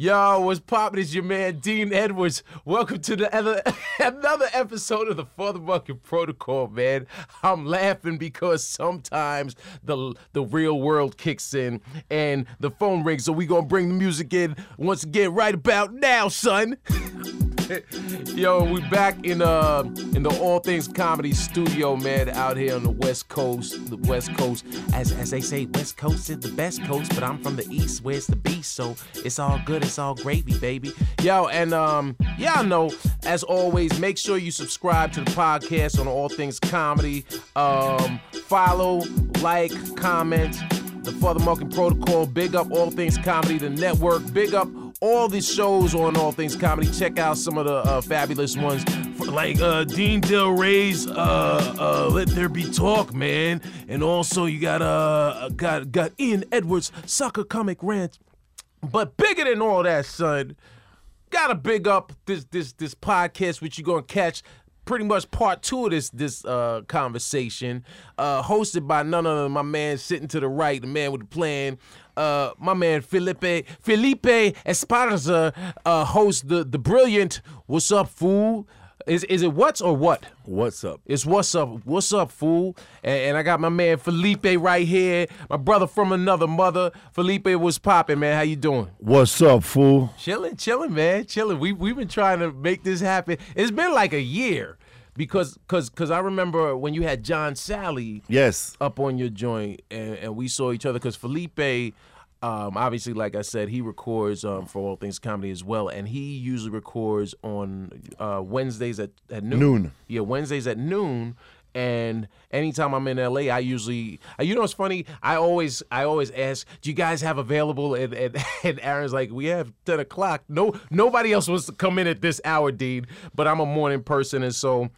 Yo, what's poppin'? It's your man Dean Edwards. Welcome to the another episode of the FuthaMuckin' Protocol, man. I'm laughing because sometimes the real world kicks in and the phone rings, so we gonna bring the music in once again right about now, son. Yo, we back in the All Things Comedy studio, man, out here on the West Coast. The West Coast, as they say, West Coast is the best coast, but I'm from the East, where's the beast, so it's all good, it's all gravy, baby. Yo, and y'all know, as always, make sure you subscribe to the podcast on All Things Comedy. Follow, like, comment, the FuthaMuckin' Protocol. Big up All Things Comedy, the network. Big up all these shows on All Things Comedy. Check out some of the fabulous ones, like Dean Del Rey's Let There Be Talk, man. And also you got Ian Edwards' Sucker Comic Rant. But bigger than all that, son, gotta big up this podcast, which you're gonna catch pretty much part two of this conversation, hosted by none other than my man sitting to the right, the man with the plan, my man Felipe Esparza, hosts the brilliant What's Up Fool. Is it What's or What? What's Up. It's What's Up. What's Up, Fool? And I got my man Felipe right here, my brother from another mother. Felipe, what's poppin', man? How you doing? What's up, fool? Chillin', man. Chillin'. We've been trying to make this happen. It's been like a year because I remember when you had John Sally up on your joint, and we saw each other because Felipe, obviously, like I said, he records for All Things Comedy as well, and he usually records on Wednesdays at noon. Yeah, Wednesdays at noon. And anytime I'm in LA, I usually, you know, it's funny. I always ask, do you guys have available? And Aaron's like, we have 10 o'clock. No, nobody else wants to come in at this hour, Dean. But I'm a morning person, and so.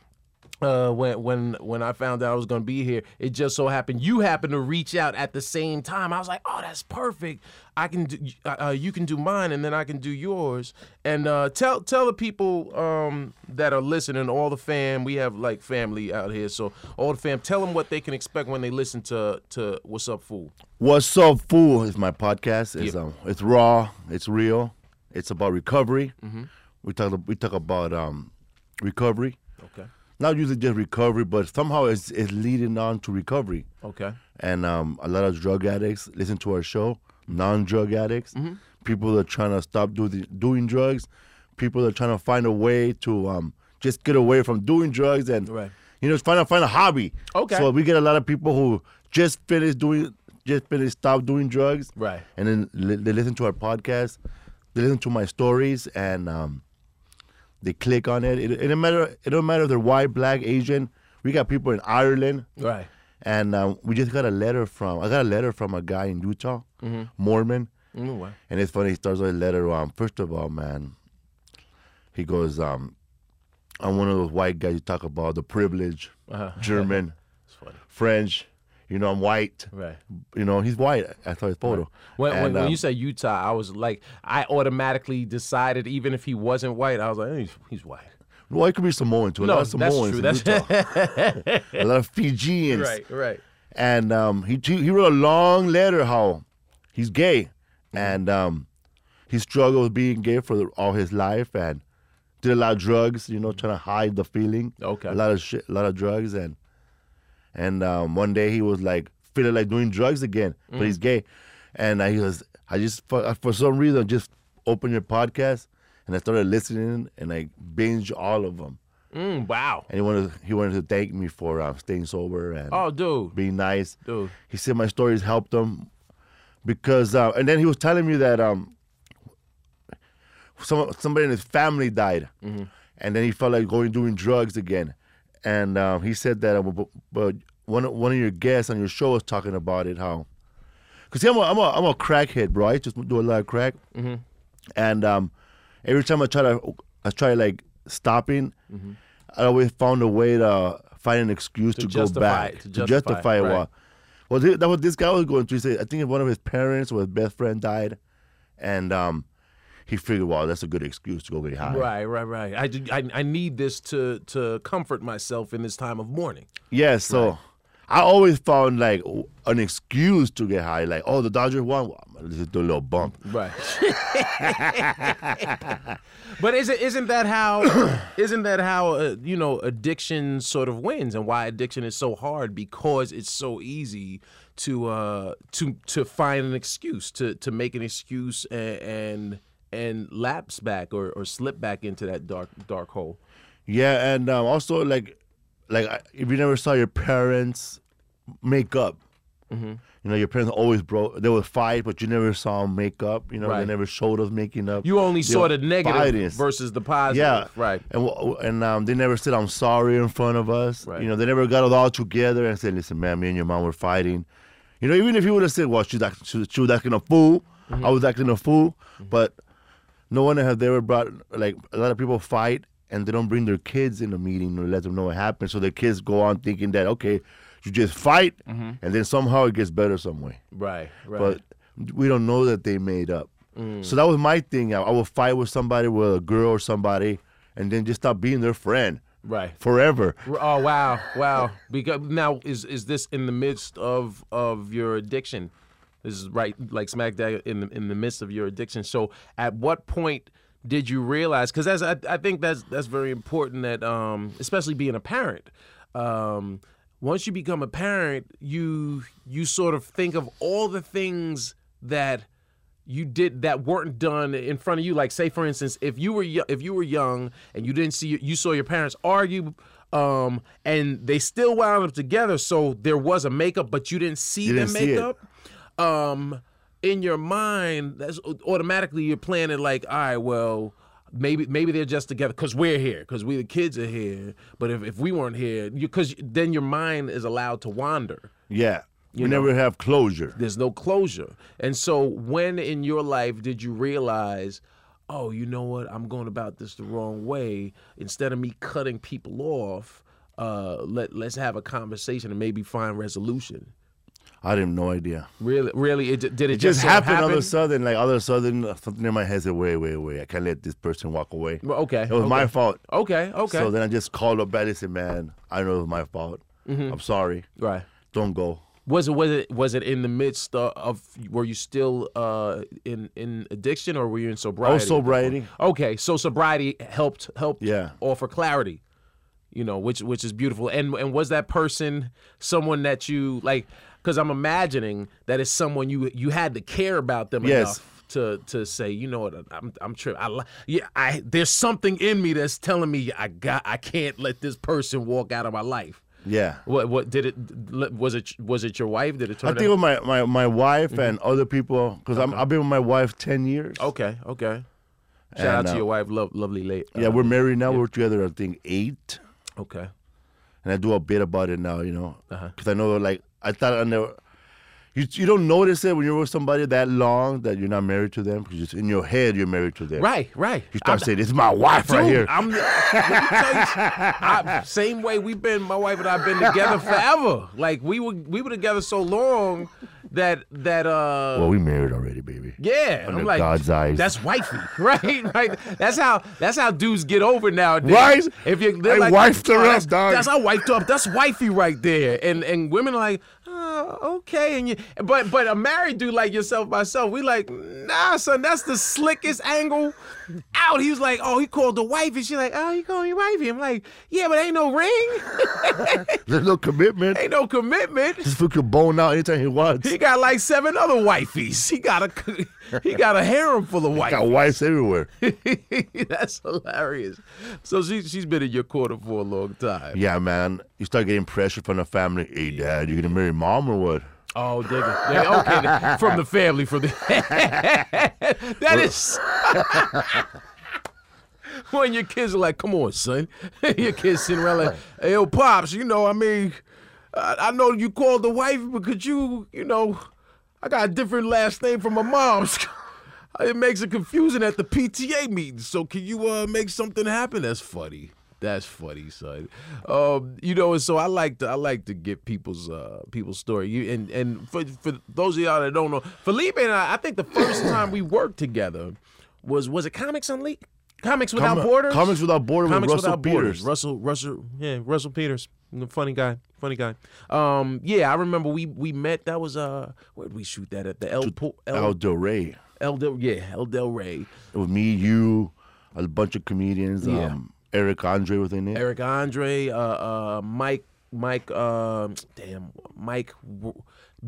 When I found out I was gonna be here, it just so happened you happened to reach out at the same time. I was like, oh, that's perfect. I can do, you can do mine, and then I can do yours. And tell the people that are listening, all the fam. We have like family out here, so all the fam. Tell them what they can expect when they listen to What's Up Fool. What's Up Fool is my podcast. It's it's raw, it's real, it's about recovery. Mm-hmm. We talk about recovery. Okay. Not usually just recovery, but somehow it's leading on to recovery. Okay. And a lot of drug addicts listen to our show, non-drug addicts, people that are trying to stop doing drugs, people that are trying to find a way to just get away from doing drugs and, you know, find a hobby. Okay. So we get a lot of people who just finished stop doing drugs. Right. And then they listen to our podcast, they listen to my stories, and they click on it. It don't matter if they're white, black, Asian. We got people in Ireland, right? And we just got a letter from a guy in Utah, Mormon. Oh, wow. And it's funny. He starts with a letter. First of all, man, he goes, "I'm one of those white guys you talk about, the privilege, German, French. You know, I'm white. Right. You know, he's white. I saw his photo. When you said Utah, I was like, I automatically decided, even if he wasn't white, I was like, hey, he's white. Well, he could be Samoan, too. A lot of Samoans in Utah. A lot of Fijians. Right, right. And he wrote a long letter how he's gay. And he struggled with being gay for all his life and did a lot of drugs, you know, trying to hide the feeling. Okay. A lot of drugs and... one day he was like feeling like doing drugs again, but he's gay, and he was. For some reason just opened your podcast, and I started listening, and I binged all of them. Wow! And he wanted to thank me for staying sober and being nice. Dude, he said my stories helped him because, and then he was telling me that somebody in his family died, and then he felt like doing drugs again. And he said that, but one of your guests on your show was talking about it, how, because I'm a crackhead, bro. I just do a lot of crack, and every time I try like stopping, I always found a way to find an excuse to go back to justify it. Right. Well, that was this guy was going through. He said, I think one of his parents or his best friend died, and he figured, wow, that's a good excuse to go get high. Right, right, right. I need this to comfort myself in this time of mourning. Yes, yeah, so I always found like an excuse to get high, like, oh, the Dodgers won. Well, I'm gonna listen to a little bump. Right. But isn't that how you know, addiction sort of wins, and why addiction is so hard, because it's so easy to find an excuse, to make an excuse and lapse back or slip back into that dark hole. Yeah, and also like if you never saw your parents make up, mm-hmm. you know, your parents always broke. They would fight, but you never saw them make up. You know, right. They never showed us making up. You only saw the negative versus the positive. Yeah, right. And they never said I'm sorry in front of us. Right. You know, they never got it all together and said, listen, man, me and your mom were fighting. You know, even if you would have said, well, she was acting a fool, mm-hmm. I was acting a fool, mm-hmm. but no one has ever brought, like, a lot of people fight and they don't bring their kids in the meeting or let them know what happened. So the kids go on thinking that, okay, you just fight, mm-hmm. and then somehow it gets better some way. Right, right. But we don't know that they made up. Mm. So that was my thing. I would fight with somebody, with a girl or somebody, and then just stop being their friend. Right. Forever. Oh, wow, wow. Because now, is this in the midst of your addiction? This is right, like smack dab in the midst of your addiction. So at what point did you realize, because I think that's very important, that especially being a parent, once you become a parent, you sort of think of all the things that you did that weren't done in front of you. Like, say, for instance, if you were young and you didn't see, you saw your parents argue, and they still wound up together. So there was a makeup, but you didn't see the makeup. In your mind, that's automatically you're planning like, all right, well, Maybe they're just together because we're here, because we the kids are here. But if we weren't here, because then your mind is allowed to wander. Yeah, you never have closure. There's no closure. And so when in your life did you realize, oh, you know what, I'm going about this the wrong way. Instead of me cutting people off, let's have a conversation and maybe find resolution. I didn't have no idea. Really, did it just happen? All of a sudden, something in my head said, wait, I can't let this person walk away. Well, okay. It was my fault. Okay. So then I just called up back and said, man, I know it was my fault. Mm-hmm. I'm sorry. Right. Don't go. Was it in the midst of, were you still in addiction, or were you in sobriety? I was sobriety. Okay, so sobriety helped offer clarity. You know, which is beautiful. And was that person someone that you, like, because I'm imagining that it's someone you had to care about them enough to say, you know what, I'm tripping. There's something in me that's telling me I can't let this person walk out of my life. Yeah. What did it? Was it your wife? Did it turn out? I think it was my wife, mm-hmm. and other people, because I've been with my wife 10 years. Okay. Shout out to your wife, lovely lady. Yeah, we're married now. Yeah. We're together, I think, 8. Okay. And I do a bit about it now, you know, because I know, like, I thought I never. You don't notice it when you're with somebody that long that you're not married to them, because in your head you're married to them. Right. You start saying, "This is my wife, dude, right here." Same way we've been. My wife and I've been together forever. Like we were together so long that. Well, we married already, baby. Yeah, under I'm like God's eyes. That's wifey, right? Right. That's how dudes get over nowadays. Right. If you they like, wifed her up, dog. That's how wifed up. That's wifey right there. And women are like, okay, and you, but a married dude like myself, we like, nah, son, that's the slickest angle out. He was like, oh, he called the wife, and she like, oh, he called your wifey. I'm like, yeah, but ain't no ring. There's no commitment. Ain't no commitment. This fool could bone out anytime he wants. He got like 7 other wifeys. He got a harem full of wives. Got wives everywhere. That's hilarious. So she's been in your corner for a long time. Yeah, man. You start getting pressure from the family. Hey, Dad, you gonna marry Mom or what? Oh, dig it. Okay, from the family, that is. When your kids are like, "Come on, son," your kids sitting around like, "Hey, yo, pops, you know, I mean, I know you called the wife, but could you know." I got a different last name from my mom's. It makes it confusing at the PTA meetings. So can you make something happen? That's funny, son. You know, and so I like to get people's story. You and for those of y'all that don't know, Felipe and I think the first time we worked together was it Comics Unleashed? Comics Without Borders with Russell Peters. Russell Peters, funny guy, yeah, I remember we met. That was where did we shoot that at? The El Del Rey. It was me, you, a bunch of comedians. Yeah. Eric Andre was in it. Eric Andre, Mike.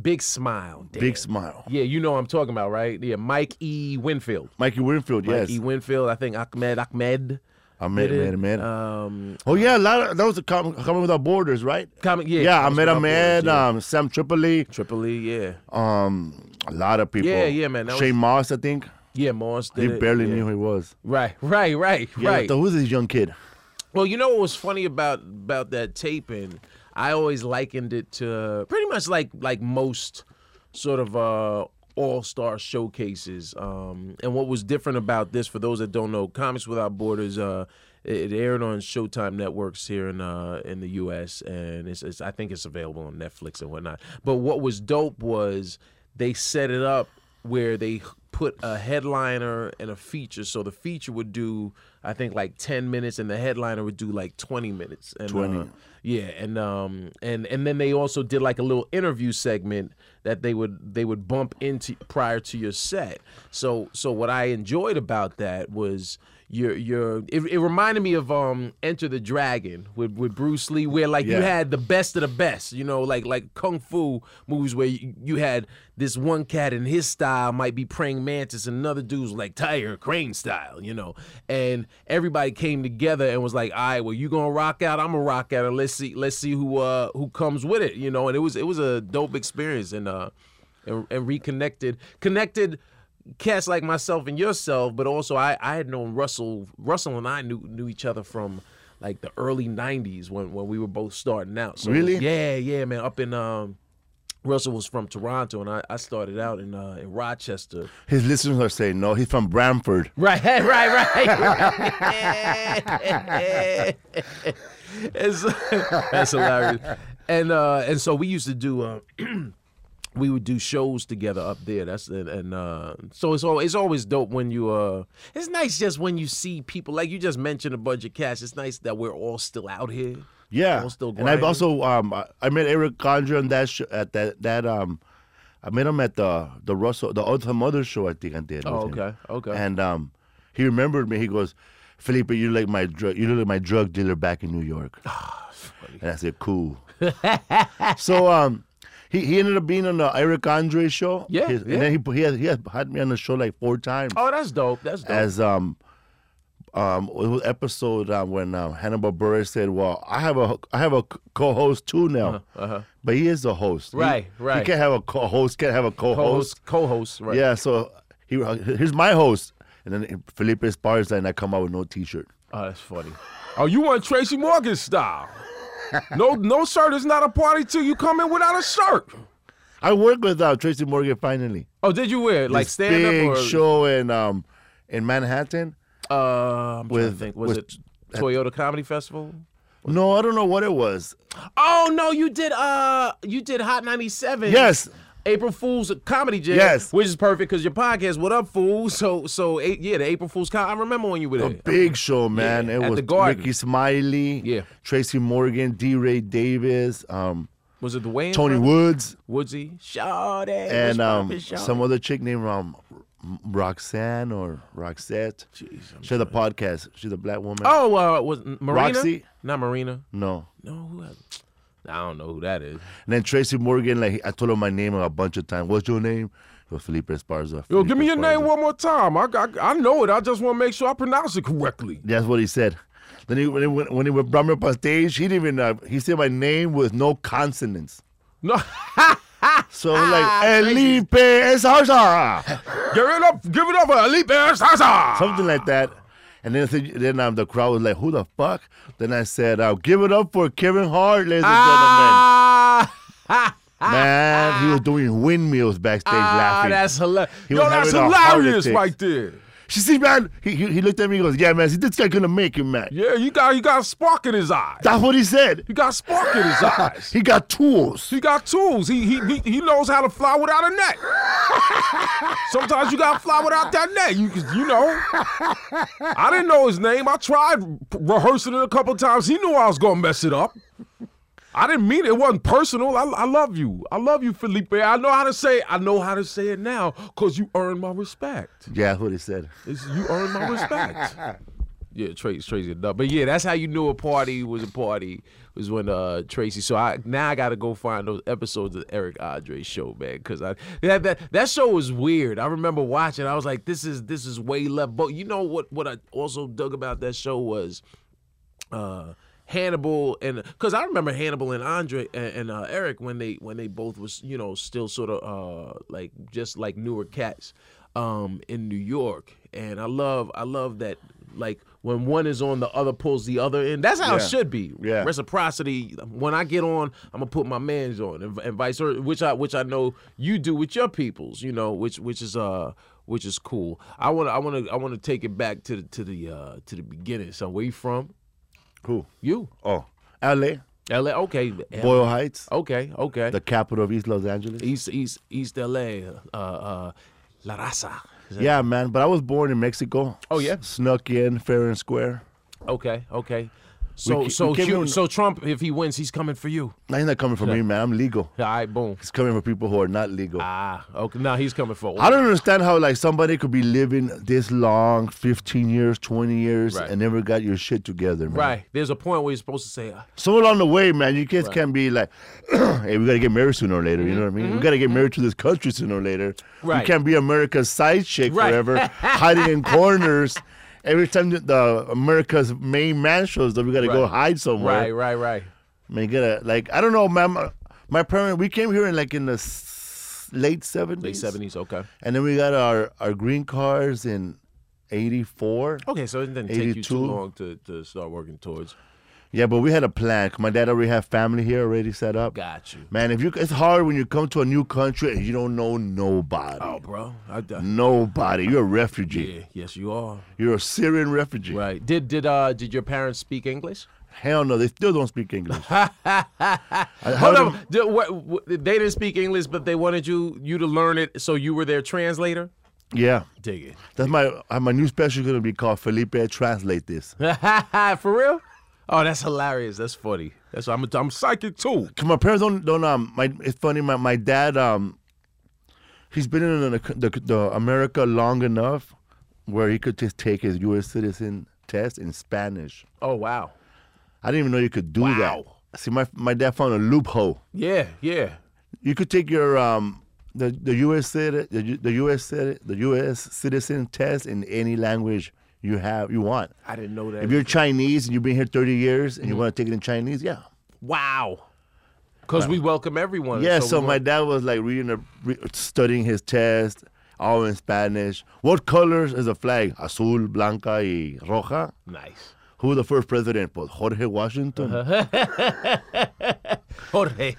Big Smile. Damn. Big Smile. Yeah, you know what I'm talking about, right? Yeah, Mike E. Winfield. Mike E. Winfield, yes. Mike E. Winfield, I think Ahmed. Oh, yeah, a lot of, that was a Comics Without Borders, right? Yeah, Ahmed Ahmed, Sam Tripoli. Yeah. A lot of people. Yeah, yeah, man. Shane Moss, I think. Yeah, Moss did it. He barely knew who he was. Right. So who's this young kid? Well, you know what was funny about that taping? I always likened it to pretty much like most sort of all-star showcases. And what was different about this, for those that don't know, Comics Without Borders, it aired on Showtime Networks here in the U.S. and it's I think it's available on Netflix and whatnot. But what was dope was they set it up where they put a headliner and a feature. So the feature would do, I think, like 10 minutes, and the headliner would do like 20 minutes. And, yeah, and then they also did like a little interview segment that they would bump into prior to your set. So what I enjoyed about that was it reminded me of Enter the Dragon with Bruce Lee, where like you had the best of the best, you know, like kung fu movies where you had this one cat in his style might be praying mantis, and another dude's like Tiger Crane style, you know, and everybody came together and was like, all right, well, you gonna rock out, I'm gonna rock out, and let's see who comes with it, you know. And it was a dope experience, and connected cats like myself and yourself, but also I had known Russell. Russell and I knew each other from like the early '90s when we were both starting out. So, really? Yeah, man. Up in Russell was from Toronto, and I started out in Rochester. His listeners are saying no. He's from Bramford. Right. That's hilarious. And so we used to do. We would do shows together up there. That's so it's always dope when you It's nice just when you see people like you just mentioned a bunch of cats. It's nice that we're all still out here. Yeah, still grinding. And I've also I met Eric Condra on that show, at that I met him at the Russell some other show I think I did. Oh, okay. And he remembered me. He goes, Felipe, you look like my drug dealer back in New York. Oh, funny. And I said, cool. So He ended up being on the Eric Andre show. Yeah, and then he had me on the show like 4 times. Oh, that's dope. As it was episode when Hanna-Barbera said, "Well, I have a co-host too now," but he is a host. Right. He can't have a co-host. Co-host. Right. Yeah. So here's my host, and then Felipe Esparza, and I come out with no T-shirt. Oh, that's funny. Oh, you want Tracy Morgan style? No shirt is not a party till you come in without a shirt. I worked with Tracy Morgan finally. Oh, did you wear like stand up or big show in Manhattan? I'm trying to think. Was it Toyota Comedy Festival? No, I don't know what it was. Oh no, you did Hot 97. Yes. April Fool's Comedy Jam, yes, which is perfect because your podcast, What Up Fool? So yeah, the April Fool's Comedy. I remember when you were there. A big show, man. Yeah, it was Ricky Smiley, Tracy Morgan, D. Ray Davis. Was it the Wayne? Tony Woods, Woodsy, Shawty, and some other chick named Roxanne or Roxette. Jeez, she had a podcast. She's a black woman. Oh, was Marina? Roxy? Not Marina. No. Who else? I don't know who that is. And then Tracy Morgan, like I told her my name a bunch of times. What's your name? It was Felipe Esparza. Yo, give me your name one more time. I know it. I just want to make sure I pronounce it correctly. That's what he said. Then when he brought me up on stage, he didn't even. He said my name with no consonants. No. So like Felipe Esparza. Give it up for Felipe Esparza. Something like that. And then the crowd was like, who the fuck? Then I said, give it up for Kevin Hart, ladies and gentlemen. Man, he was doing windmills backstage laughing. That's hilarious. Yo, that's hilarious right there. She see, man, he looked at me, he goes, yeah, man, this guy gonna make it, man. Yeah, you got a spark in his eyes. That's what he said. He got spark in his eyes. He got tools. He got tools. He knows how to fly without a net. Sometimes you gotta fly without that net. You know. I didn't know his name. I tried rehearsing it a couple times. He knew I was gonna mess it up. I didn't mean it. It wasn't personal. I love you. I love you, Felipe. I know how to say it now because you earned my respect. Yeah, that's what he said. You earned my respect. Yeah, Tracy. But yeah, that's how you knew a party was when Tracy. So now I got to go find those episodes of the Eric Andre show, man, because that show was weird. I remember watching. I was like, this is way left. But you know what I also dug about that show was Hannibal, and because I remember Hannibal and Andre and Eric when they both was, you know, still sort of like newer cats in New York, and I love that, like, when one is on, the other pulls the other in. That's how it should be. Yeah. Reciprocity. When I get on, I'm gonna put my man's on, and vice versa, which I know you do with your peoples, you know, which is cool. I wanna take it back to the beginning. So where you from? Who? You. Oh, L.A., okay. Boyle Heights. Okay. The capital of East Los Angeles. East L.A., La Raza. Yeah, man, but I was born in Mexico. Oh, yeah? Snuck in, fair and square. Okay. So Trump, if he wins, he's coming for you. No, he's not coming for me, man. I'm legal. All right, boom. He's coming for people who are not legal. Ah, okay. Now he's coming for. I don't understand how, like, somebody could be living this long, 15 years, 20 years, right, and never got your shit together, man. Right. There's a point where you're supposed to say. So along the way, man, you kids can't be like, hey, we got to get married sooner or later. You know what I mean? Mm-hmm. We got to get married to this country sooner or later. Right. You can't be America's side chick forever, hiding in corners. Every time the America's main man shows up, we gotta go hide somewhere. Right. I mean, I don't know, man. My parents, we came here in the late '70s. Late '70s, okay. And then we got our green cards in '84. Okay, so it didn't take you too long to start working towards. Yeah, but we had a plan. My dad already had family here already set up. Got you. Man, it's hard when you come to a new country and you don't know nobody. Oh, bro. Nobody. You're a refugee. Yeah, yes, you are. You're a Syrian refugee. Right. Did your parents speak English? Hell no, they still don't speak English. They didn't speak English, but they wanted you to learn it, so you were their translator? Yeah. Dig it. That's my new special going to be called Felipe Translate This. For real? Oh, that's hilarious. That's funny. That's why I'm psychic too. My parents don't. It's funny. My dad he's been in the America long enough where he could just take his U.S. citizen test in Spanish. Oh wow! I didn't even know you could do that. See, my dad found a loophole. Yeah. You could take your the U.S. citizen test in any language you want. I didn't know that. If you're Chinese and you've been here 30 years and you want to take it in Chinese, yeah. Wow. Because we welcome everyone. Yeah, so my dad was like studying his test, all in Spanish. What colors is a flag? Azul, blanca, y roja. Nice. Who was the first president? Pues Jorge Washington. Jorge.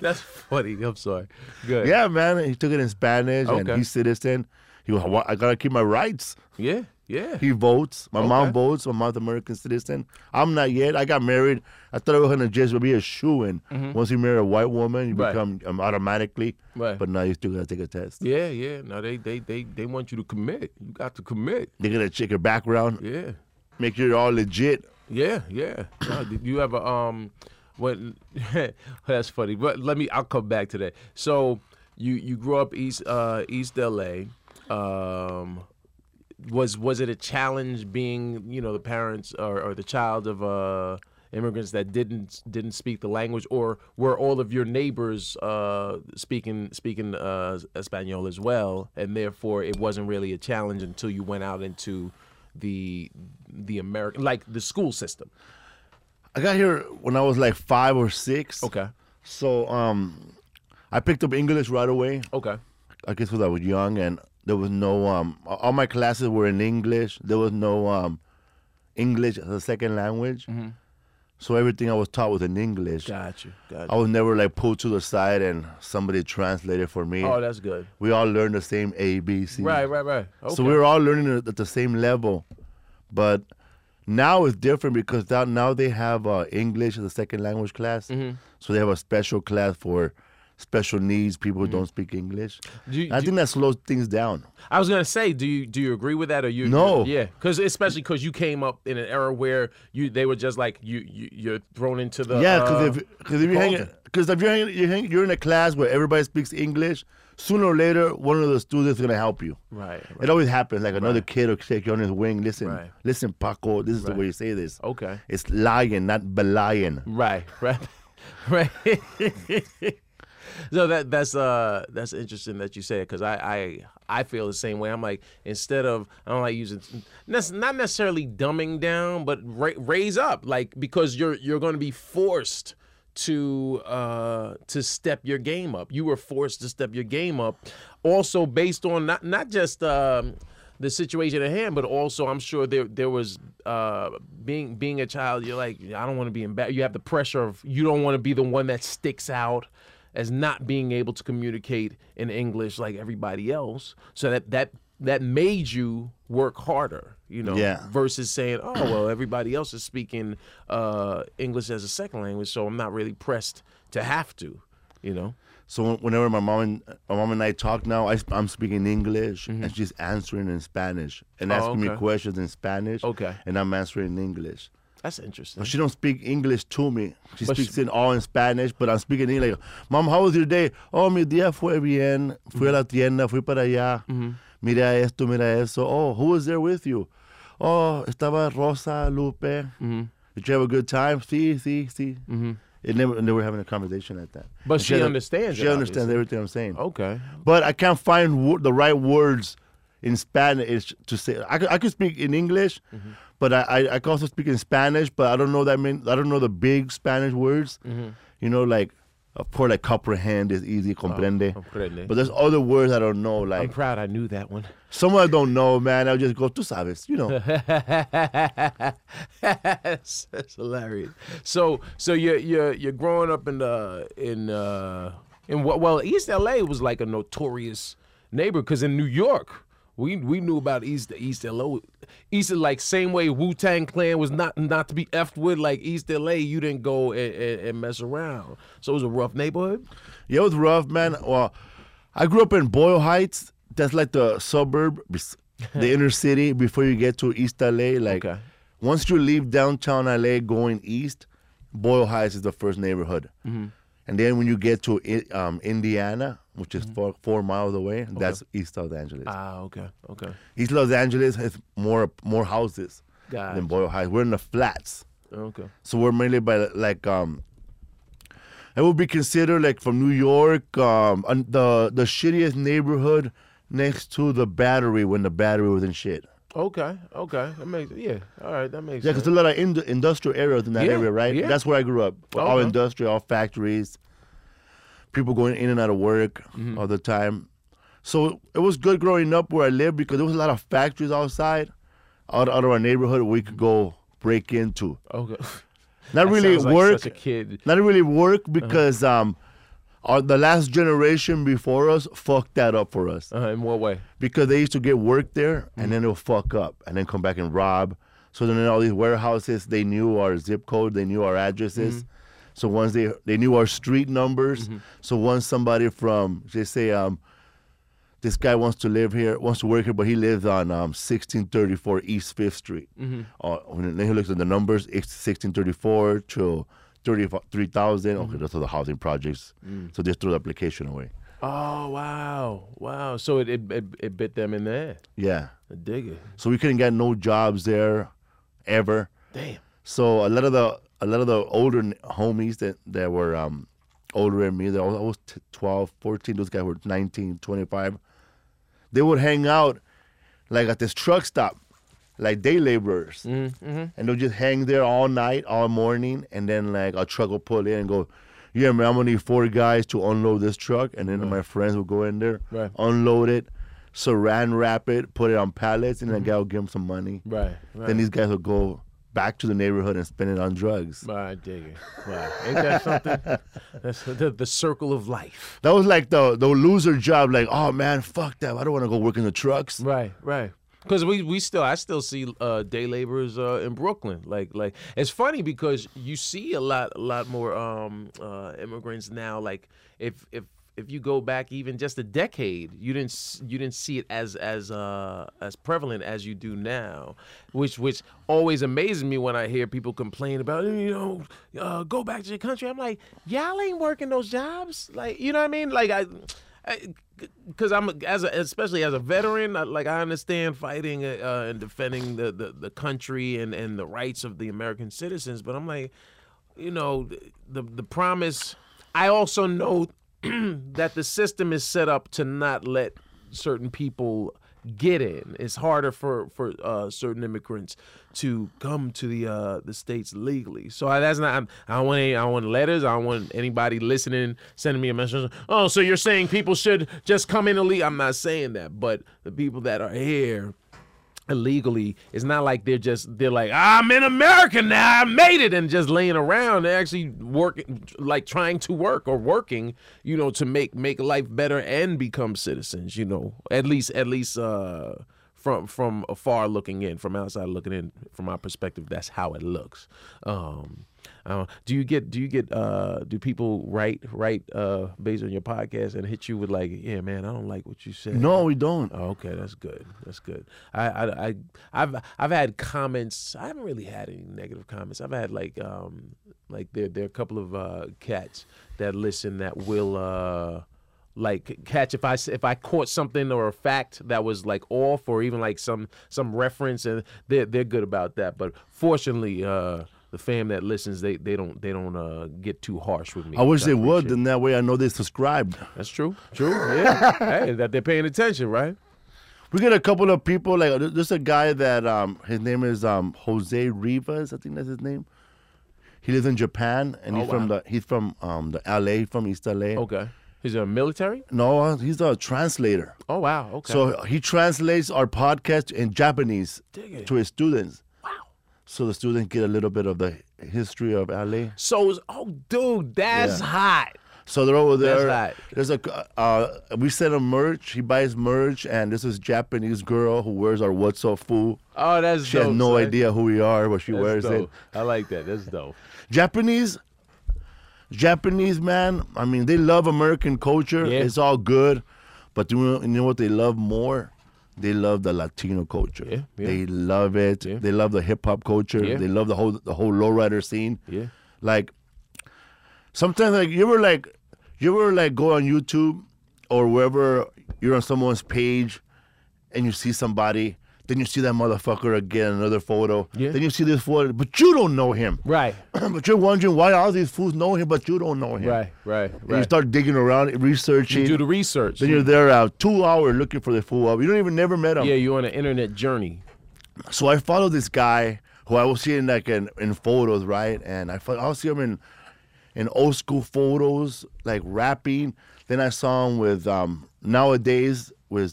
That's funny. I'm sorry. Good. Yeah, man. He took it in Spanish and he's citizen. He goes, I gotta keep my rights. Yeah. He votes. My mom votes. My mom's American citizen. I'm not yet. I got married. I thought I was gonna just be a shoo-in. Once you marry a white woman, you become automatically. Right. But now you still gotta take a test. Yeah. No, they want you to commit. You got to commit. They gotta check your background. Yeah. Make sure you're all legit. Yeah. No, you have a that's funny. But I'll come back to that. So you grew up East LA. Was it a challenge being, you know, the parents or the child of immigrants that didn't speak the language, or were all of your neighbors speaking Espanol as well, and therefore it wasn't really a challenge until you went out into the American, like, the school system? I got here when I was like 5 or 6. Okay. So I picked up English right away. Okay. I guess because I was young and there was no, all my classes were in English. There was no English as a second language. Mm-hmm. So everything I was taught was in English. Gotcha. I was never like pulled to the side and somebody translated for me. Oh, that's good. We all learned the same A, B, C. Right. Okay. So we were all learning at the same level. But now it's different because now they have English as a second language class. Mm-hmm. So they have a special class for special needs, people who don't speak English. I think that slows things down. I was gonna say, do you agree with that, or you? No. Yeah, especially because you came up in an era where they were just like you're thrown into the because if you're in a class where everybody speaks English, sooner or later one of the students is gonna help you. Right. It always happens. Like another kid will shake you on his wing. Listen, Paco, this is the way you say this. Okay. It's lying, not belying. Right. So that's interesting that you say it, because I feel the same way. I'm like, instead of, I don't like using, that's not necessarily dumbing down, but raise up, like, because you're going to be forced to step your game up. You were forced to step your game up, also based on not just the situation at hand, but also I'm sure there was being a child. You're like, I don't want to be embarrassed. You have the pressure of you don't want to be the one that sticks out as not being able to communicate in English like everybody else, so that made you work harder, versus saying, oh, well, everybody else is speaking English as a second language, so I'm not really pressed to have to, So whenever my mom and I talk now, I'm speaking English, and she's answering in Spanish, and asking me questions in Spanish, and I'm answering in English. That's interesting. But she don't speak English to me. She speaks all in Spanish, but I'm speaking English. Like, Mom, how was your day? Oh, mi día fue bien. Fui a la tienda, fui para allá. Mira esto, mira eso. Oh, who was there with you? Oh, estaba Rosa, Lupe. Did you have a good time? Sí. They were having a conversation like that. But she understands. She understands everything I'm saying. Okay. But I can't find the right words in Spanish to say. I could speak in English, but I can also speak in Spanish, but I don't know I don't know the big Spanish words. Of course, like comprehend is easy, comprende. But there's other words I don't know. Like, I'm proud I knew that one. Some I don't know, man. I'll just go, tú sabes, That's hilarious. So you're growing up in East LA was like a notorious neighborhood, because in New York, We knew about East LA. East, like, same way Wu-Tang Clan was not to be effed with, like East LA, you didn't go and mess around. So it was a rough neighborhood? Yeah, it was rough, man. Well, I grew up in Boyle Heights. That's like the suburb, the inner city before you get to East LA. Like, once you leave downtown LA going east, Boyle Heights is the first neighborhood. And then when you get to Indiana, which is four miles away, that's East Los Angeles. Okay. East Los Angeles has more houses than Boyle Heights. We're in the flats. So we're mainly by, like, it would be considered, like, from New York, the shittiest neighborhood next to the Battery when the Battery was in shit. Okay. That makes sense. Yeah, because a lot of industrial areas in that area, right? Yeah. That's where I grew up. All industrial, all factories, people going in and out of work all the time. So it was good growing up where I lived, because there was a lot of factories outside, out of our neighborhood we could go break into. Not really work. Such a kid. Not really work, because the last generation before us fucked that up for us. In what way? Because they used to get work there, and then they'll fuck up, and then come back and rob. So then all these warehouses, they knew our zip code, they knew our addresses. So once they knew our street numbers. So once somebody from, they say, this guy wants to work here, but he lives on 1634 East 5th Street. And then he looks at the numbers, it's 1634 to 33,000. Okay, those are the housing projects. So they threw the application away. Oh, wow. So it bit them in there. Yeah. I dig it. So we couldn't get no jobs there ever. Damn. So a lot of the older homies that were older than me, I was 12, 14, those guys were 19, 25. They would hang out, like, at this truck stop, like day laborers. And they'll just hang there all night, all morning, and then, like, a truck will pull in and go, yeah, man, I'm gonna need four guys to unload this truck, and then my friends will go in there, unload it, saran wrap it, put it on pallets, and the guy will give them some money. Then these guys will go back to the neighborhood and spend it on drugs. I dig it. Wow. Ain't that something? That's the circle of life. That was like the loser job. Like, oh man, fuck that. I don't want to go work in the trucks. Right, right. Because I still see day laborers in Brooklyn. Like it's funny because you see a lot more immigrants now. Like if you go back even just a decade, you didn't see it as prevalent as you do now, which always amazes me when I hear people complain about, go back to your country. I'm like, y'all ain't working those jobs, like, you know what I mean? Like because I'm especially as a veteran, I understand fighting and defending the country and the rights of the American citizens, but I'm like, the promise. I also know that the system is set up to not let certain people get in. It's harder for certain immigrants to come to the states legally. So I don't want letters. I don't want anybody listening sending me a message. Oh, so you're saying people should just come in illegally? I'm not saying that, but the people that are here illegally, it's not like they're like, I'm in America now, I made it, and just laying around. They're actually working, like trying to work or working, to make life better and become citizens, at least from afar looking in, from outside looking in, from our perspective, that's how it looks. Do people write based on your podcast and hit you with like, yeah man, I don't like what you said? No, we don't. Oh, okay, that's good. That's good. I've had comments. I haven't really had any negative comments. I've had there are a couple of cats that listen that will catch if I caught something or a fact that was like off, or even like some reference, and they're good about that. But fortunately, the fam that listens, they don't get too harsh with me. I wish they would. Then that way I know they subscribed. That's true. True. Yeah. Hey, that they're paying attention, right? We get a couple of people. Like there's a guy that his name is Jose Rivas. I think that's his name. He lives in Japan, and he's from LA, from East LA. Okay. He's a military? No, he's a translator. Oh wow. Okay. So he translates our podcast in Japanese to his students. So the students get a little bit of the history of LA. So, oh, dude, that's hot. So they're over there. That's hot. There's we sent him merch. He buys merch, and this is Japanese girl who wears our What's Up Fool. Oh, that's dope. She has no idea who we are, but she wears it. I like that. That's dope. Japanese man. I mean, they love American culture. Yeah. It's all good, but you know what they love more? They love the Latino culture. Yeah, yeah. They love it. Yeah. They love the hip hop culture. Yeah. They love the whole lowrider scene. Yeah. Like sometimes, like you ever go on YouTube or wherever, you're on someone's page and you see somebody, then you see that motherfucker again, another photo. Yeah. Then you see this photo, but you don't know him. Right. But you're wondering why all these fools know him, but you don't know him. Right. And you start digging around, researching. You do the research. Then you're there 2 hours looking for the fool up. You don't even never met him. Yeah, you're on an internet journey. So I follow this guy who I was seeing like in photos, right? And I'll see him in old school photos, like rapping. Then I saw him with, nowadays, with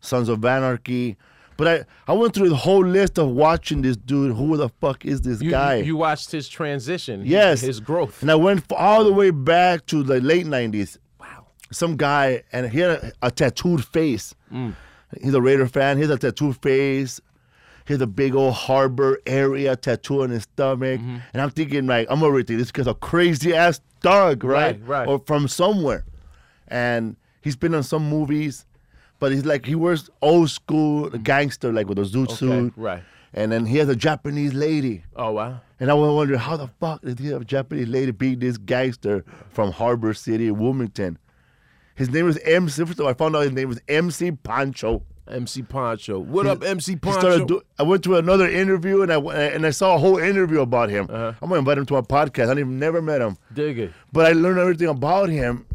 Sons of Anarchy. But I went through the whole list of watching this dude. Who the fuck is this guy? You watched his transition. Yes. His growth. And I went all the way back to the late 90s. Wow. Some guy, and he had a tattooed face. Mm. He's a Raider fan. He has a tattooed face. He has a big old harbor area tattoo on his stomach. Mm-hmm. And I'm thinking, like, I'm already thinking, this kid's a crazy-ass thug, right? Right. Or from somewhere. And he's been on some movies. But he's like, he wears old school gangster, like with a zoot suit. Right. And then he has a Japanese lady. Oh, wow. And I was wondering, how the fuck did he have a Japanese lady beat this gangster from Harbor City, Wilmington? His name was MC. First of all, I found out his name was MC Pancho. MC Pancho. What up, MC Pancho? I went to another interview, and I saw a whole interview about him. Uh-huh. I'm going to invite him to a podcast. I've never met him. Dig it. But I learned everything about him.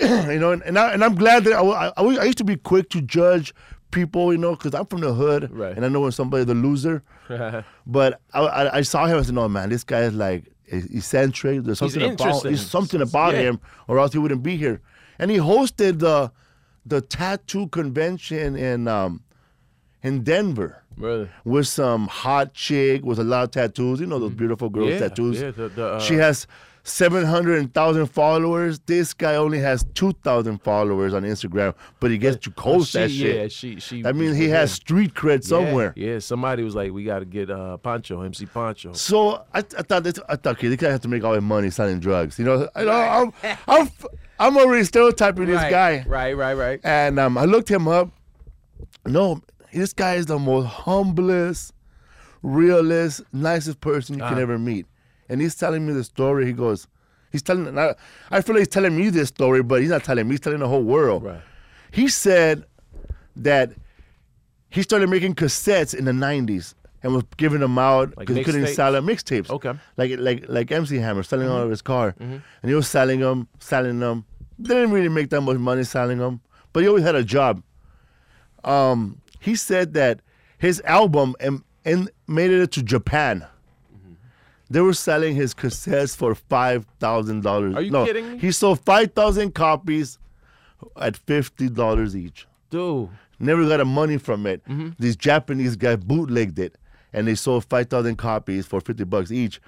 And I'm glad that I used to be quick to judge people, because I'm from the hood, right. And I know when somebody's a loser. But I saw him and said, "No, man, this guy is like eccentric. There's something about him, or else he wouldn't be here." And he hosted the tattoo convention in Denver really? With some hot chick with a lot of tattoos. You know those beautiful girls' tattoos? Yeah, she has 700,000 followers. This guy only has 2,000 followers on Instagram, but he gets to coast that shit. Yeah, she. I mean, he has street cred somewhere. Yeah, somebody was like, "We got to get Pancho, MC Pancho." So I thought, okay, this guy has to make all his money selling drugs. You know, I'm already stereotyping this guy. Right. And I looked him up. No, this guy is the most humblest, realest, nicest person you can ever meet. And he's telling me the story. He goes, I feel like he's telling me this story, but he's not telling me. He's telling the whole world. Right. He said that he started making cassettes in the 90s and was giving them out because he couldn't sell them, mixtapes. Okay. Like MC Hammer selling them out of his car. And he was selling them. They didn't really make that much money selling them, but he always had a job. He said that his album and made it to Japan. They were selling his cassettes for $5,000. Are you kidding me? He sold 5,000 copies at $50 each. Dude. Never got money from it. These Japanese guys bootlegged it, and they sold 5,000 copies for $50 each.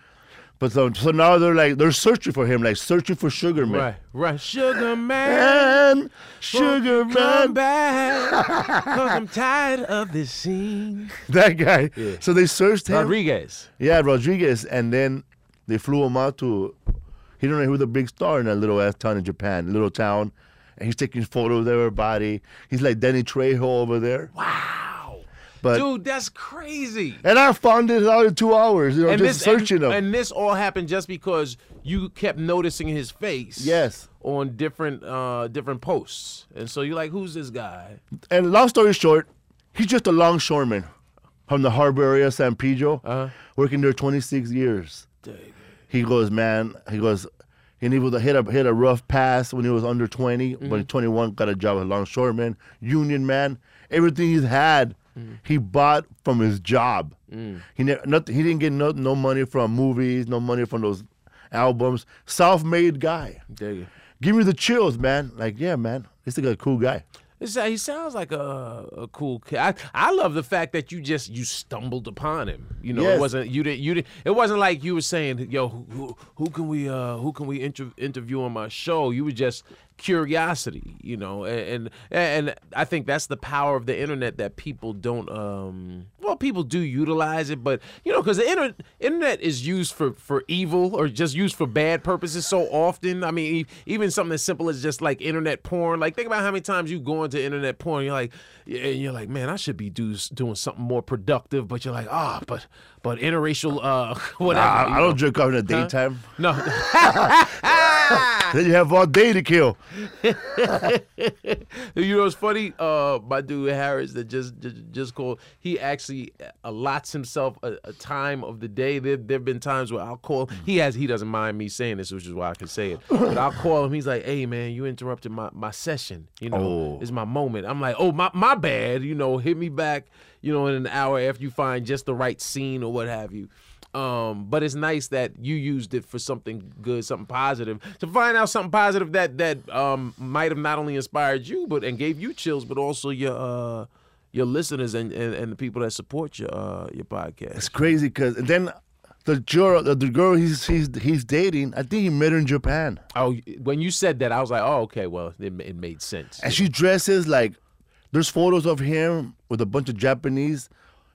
But so now they're searching for him, like searching for Sugar Man. Right. Sugar Man. Sugar Man. Come back. 'Cause I'm tired of this scene. That guy. Yeah. So they searched him. Rodriguez. Yeah, Rodriguez. And then they flew him out to, he don't know who the big star in that little ass town in Japan, little town. And he's taking photos of everybody. He's like Danny Trejo over there. Wow. But, dude, that's crazy. And I found it out in 2 hours, you know, just searching him. And this all happened just because you kept noticing his face on different posts. And so you're like, who's this guy? And long story short, he's just a longshoreman from the harbor area, San Pedro, working there 26 years. Dang. He goes, man, he goes, and he was hit a rough pass when he was under 20, but at 21 got a job as a longshoreman, union man, everything he's had. He bought from his job. He never, nothing. He didn't get no money from movies, no money from those albums. Self-made guy. There you go. Give me the chills, man. Like, yeah, man, this is a cool guy. He sounds like a cool kid. I love the fact that you stumbled upon him. You know, it wasn't It wasn't like you were saying, "Yo, who can we interview on my show?" You were just curiosity, you know, and I think that's the power of the internet, that people don't. Well, people do utilize it, but you know, because the internet is used for evil or just used for bad purposes so often. I mean, even something as simple as just like internet porn. Like, think about how many times you go into internet porn. You're like, man, I should be doing something more productive. But you're like, but interracial, whatever. Nah, I don't jerk off in the daytime. No. Then you have all day to kill. You know what's funny? My dude Harris that just called. He actually allots himself a time of the day. There've been times where I'll call. He doesn't mind me saying this, which is why I can say it. But I'll call him. He's like, "Hey man, you interrupted my session. You know, it's my moment." I'm like, "Oh my bad. You know, hit me back. You know, in an hour after you find just the right scene or what have you." But it's nice that you used it for something good, something positive, to find out something positive that might have not only inspired you and gave you chills, but also your listeners and the people that support your podcast. It's crazy because then the girl he's dating, I think he met her in Japan. Oh, when you said that, I was like, oh, okay, well, it made sense. And she dresses like, there's photos of him with a bunch of Japanese.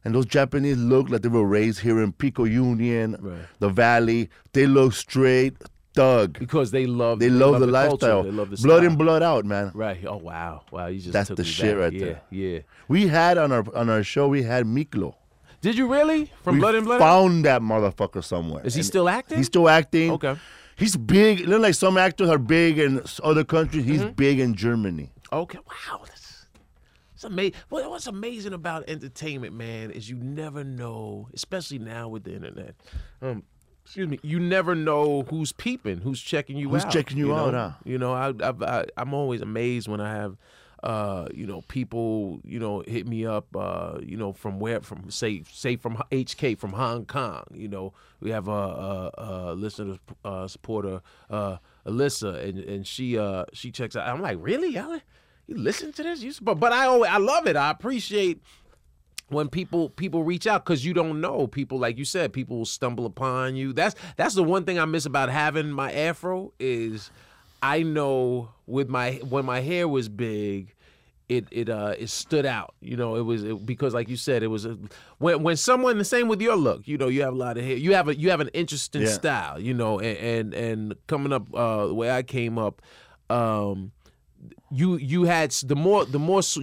And those Japanese look like they were raised here in Pico Union, the Valley. They look straight thug because they love the lifestyle. They love the blood in, blood out, man. Right. Oh wow, You just that's took the shit right there. Yeah. We had on our show Miklo. Did you really from Blood and Blood? Found that motherfucker somewhere. Is he still acting? He's still acting. Okay. He's big. You know, like some actors are big in other countries. He's big in Germany. Okay. Wow. What's amazing about entertainment, man, is you never know, especially now with the internet. Excuse me, you never know who's peeping, who's checking you out. Who's checking you out? Huh? You know, I'm always amazed when I have, you know, people, you know, hit me up, you know, from HK from Hong Kong. You know, we have a listener supporter, Alyssa, and she checks out. I'm like, really, Alan? You listen to this? But I love it. I appreciate when people reach out, because you don't know people, like you said, people will stumble upon you. That's the one thing I miss about having my afro is I know with when my hair was big, it stood out. You know, it was because, like you said, it was when someone, the same with your look. You know, you have a lot of hair. You have an interesting style. You know, and coming up the way I came up. You had the more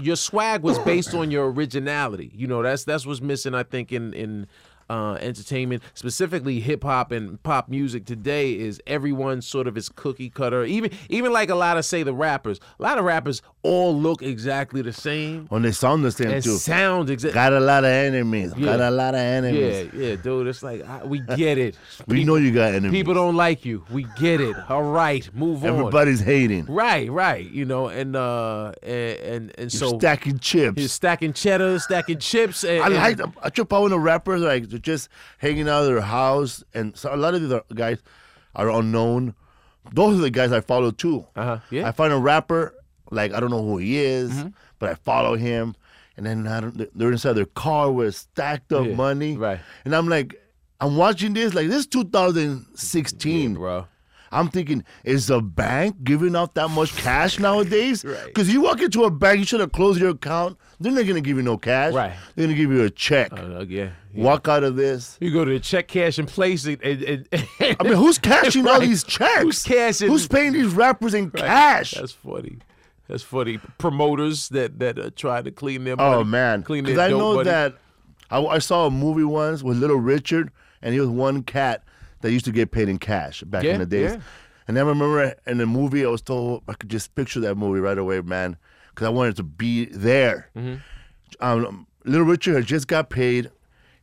your swag was based on your originality. You know, that's what's missing, I think, in entertainment, specifically hip hop and pop music today, is everyone sort of is cookie cutter. Even like a lot of, say, the rappers. A lot of rappers all look exactly the same. And they sound the same and too. Sound exactly. Got a lot of enemies. Yeah. Got a lot of enemies. Yeah, dude. It's like we get it. We know you got enemies. People don't like you. We get it. All right, move on. Everybody's hating. Right. You know, and so stacking chips. You're stacking cheddar, stacking chips. And like them. I trip out when the rappers like. Just hanging out of their house, and so a lot of these guys are unknown. Those are the guys I follow too. Yeah. I find a rapper, like I don't know who he is, but I follow him, and then they're inside their car with stacked up money, right? And I'm like, I'm watching this 2016, bro. I'm thinking, is the bank giving out that much cash nowadays? Because you walk into a bank, you should have closed your account. They're not going to give you no cash. Right. They're going to give you a check. Walk out of this. You go to the check cash and place it. I mean, who's cashing all these checks? Who's paying these rappers in cash? That's funny. That's funny. Promoters that try to clean their money. Oh, man. Because I know that I saw a movie once with Little Richard, and he was one cat. They used to get paid in cash back in the days. Yeah. And I remember in the movie, I was told I could just picture that movie right away, man, because I wanted to be there. Little Richard had just got paid,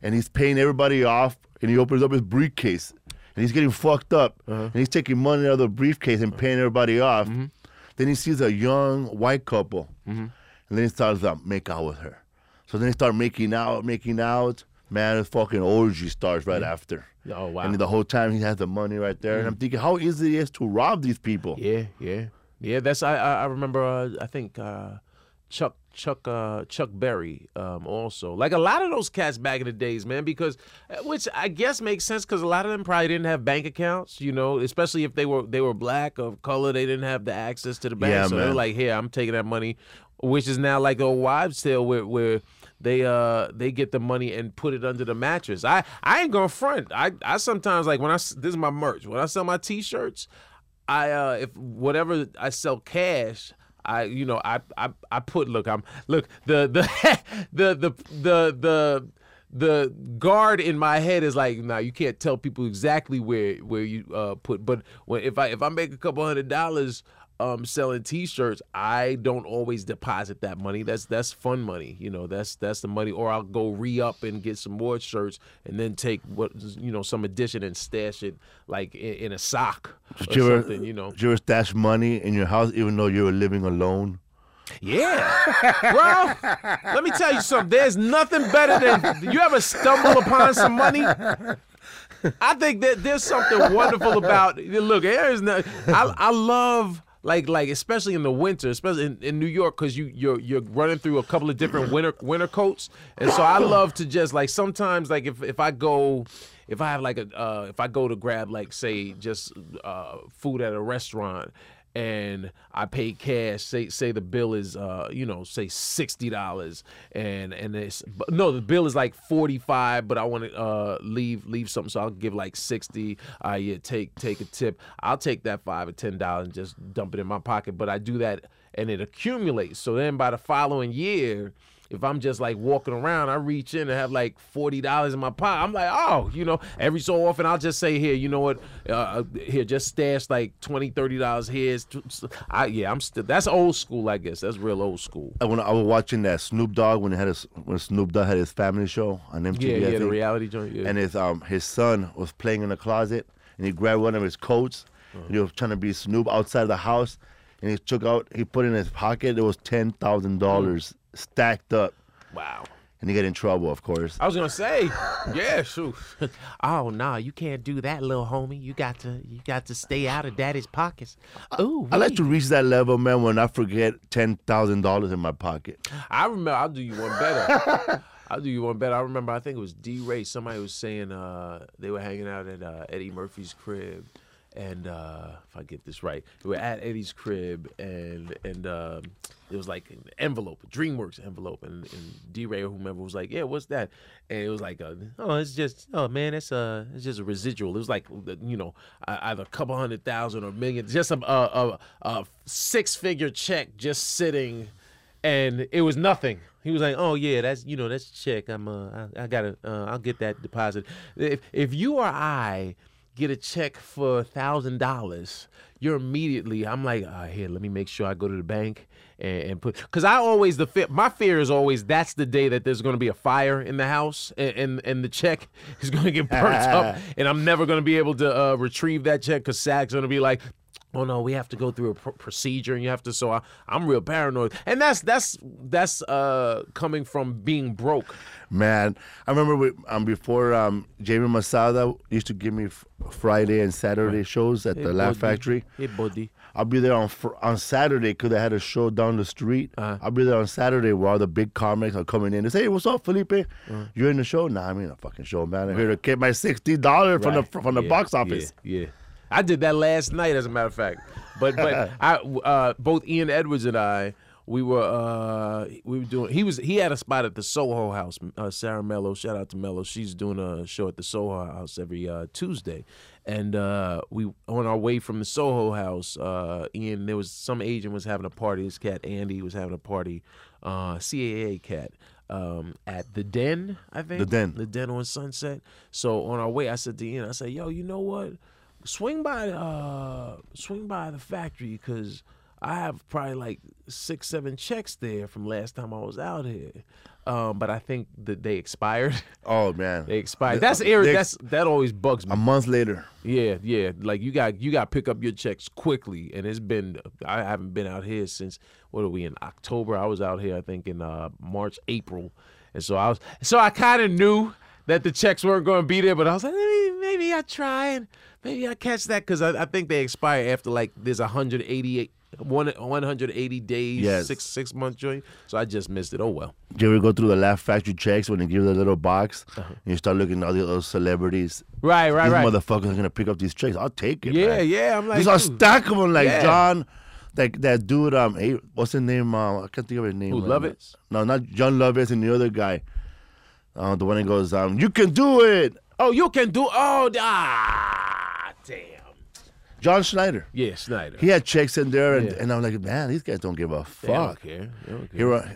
and he's paying everybody off, and he opens up his briefcase, and he's getting fucked up, and he's taking money out of the briefcase and paying everybody off. Then he sees a young white couple, and then he starts to make out with her. So then they start making out. Man, a fucking orgy starts right after. Oh, wow. And the whole time he has the money right there. And I'm thinking how easy it is to rob these people. Yeah. That's I remember, I think, Chuck Berry also. Like a lot of those cats back in the days, man, because, which I guess makes sense because a lot of them probably didn't have bank accounts, you know, especially if they were black or color, they didn't have the access to the bank. Yeah, so they're like, here, I'm taking that money, which is now like a wives' tale where they get the money and put it under the mattress. I ain't gonna front. I sometimes, like, this is my merch. When I sell my T-shirts, if whatever I sell cash, I put the guard in my head is like, nah, you can't tell people exactly where you put. But if I make a couple $100. Selling T-shirts, I don't always deposit that money. That's fun money, you know. That's the money. Or I'll go re-up and get some more shirts, and then take some addition and stash it like in a sock or something. You know, did you ever stash money in your house even though you were living alone? Yeah, bro. Let me tell you something. There's nothing better than you ever stumble upon some money. I think that there's something wonderful about. Look, there is no. I love. Like especially in the winter, especially in New York, because you're running through a couple of different winter coats, and so I love to just like sometimes like if I go to grab like say just food at a restaurant, and I pay cash. Say the bill is say $60, and it's no, the bill is like $45, but I want to leave something, so I'll give like $60. Take a tip. I'll take that $5 or $10 and just dump it in my pocket. But I do that, and it accumulates. So then by the following year, if I'm just like walking around, I reach in and have like $40 in my pocket. I'm like, oh, you know, every so often I'll just say, here, you know what, here, just stash like $20, $30 here. I'm still, that's old school, I guess. That's real old school. When I was watching that Snoop Dogg, when Snoop Dogg had his family show on MTV. Yeah, the reality joint. Yeah. And his son was playing in the closet, and he grabbed one of his coats, and he was trying to be Snoop outside the house, and he put in his pocket, it was $10,000. Stacked up. Wow. And he got in trouble, of course. I was gonna say, yeah, shoot. Oh no, you can't do that, little homie. You got to stay out of daddy's pockets. Ooh. I like to reach that level, man, when I forget $10,000 in my pocket. I remember. I'll do you one better. I'll do you one better. I remember, I think it was D-Ray. Somebody was saying they were hanging out at Eddie Murphy's crib. And if I get this right, we were at Eddie's crib, and it was like an envelope, a DreamWorks envelope, and D-Ray or whomever was like, yeah, what's that? And it was like, oh, it's just, oh man, it's just a residual. It was like, you know, either a couple $100,000 or $1 million, just a six-figure check just sitting, and it was nothing. He was like, oh yeah, that's, you know, that's a check. I'm I gotta I'll get that deposit. If you or I get a check for $1,000, you're immediately, I'm like, oh, here, let me make sure I go to the bank and put, because I always, my fear is always, that's the day that there's going to be a fire in the house and the check is going to get burnt up and I'm never going to be able to retrieve that check because SAG's going to be like, oh no, we have to go through a procedure and you have to, so I'm real paranoid. And that's coming from being broke. Man, I remember before Jamie Masada used to give me Friday and Saturday shows at the Laugh Factory. Hey, buddy. I'll be there on Saturday because I had a show down the street. I'll be there on Saturday where all the big comics are coming in. They say, hey, what's up, Felipe? You're in the show? Nah, I'm in a fucking show, man. I'm here to get my $60 from the box office. Yeah. I did that last night, as a matter of fact. But both Ian Edwards and I, we were doing. He had a spot at the Soho House. Sarah Mello, shout out to Mello. She's doing a show at the Soho House every Tuesday, and we on our way from the Soho House. Ian, there was some agent was having a party. This cat Andy was having a party. CAA cat. At The Den, I think. The Den on Sunset. So on our way, I said to Ian, I said, "Yo, you know what? Swing by the factory because I have probably like 6-7 checks there from last time I was out here, but I think that they expired." Oh man, they expired. That's Eric. That always bugs me. A month later. Yeah. Like you got to pick up your checks quickly, and it's been. I haven't been out here since what are we in October? I was out here I think in March, April, and so I kind of knew that the checks weren't going to be there, but I was like, maybe I try and maybe I catch that because I think they expire after like there's 180 days, yes. six-month joint. So I just missed it. Oh well. Do you ever go through the Laugh Factory checks when they give you the little box and you start looking at all the other celebrities? Right. These motherfuckers are gonna pick up these checks. I'll take it. Yeah, man. I'm like, these are stackable, like John. Like that dude, what's his name? I can't think of his name. Who, Lovitz? No, not John Lovitz and the other guy. The one that goes, you can do it. Oh, you can do. Oh, damn. John Schneider. Yeah, Schneider. He had checks in there, and I'm like, man, these guys don't give a fuck. They don't care.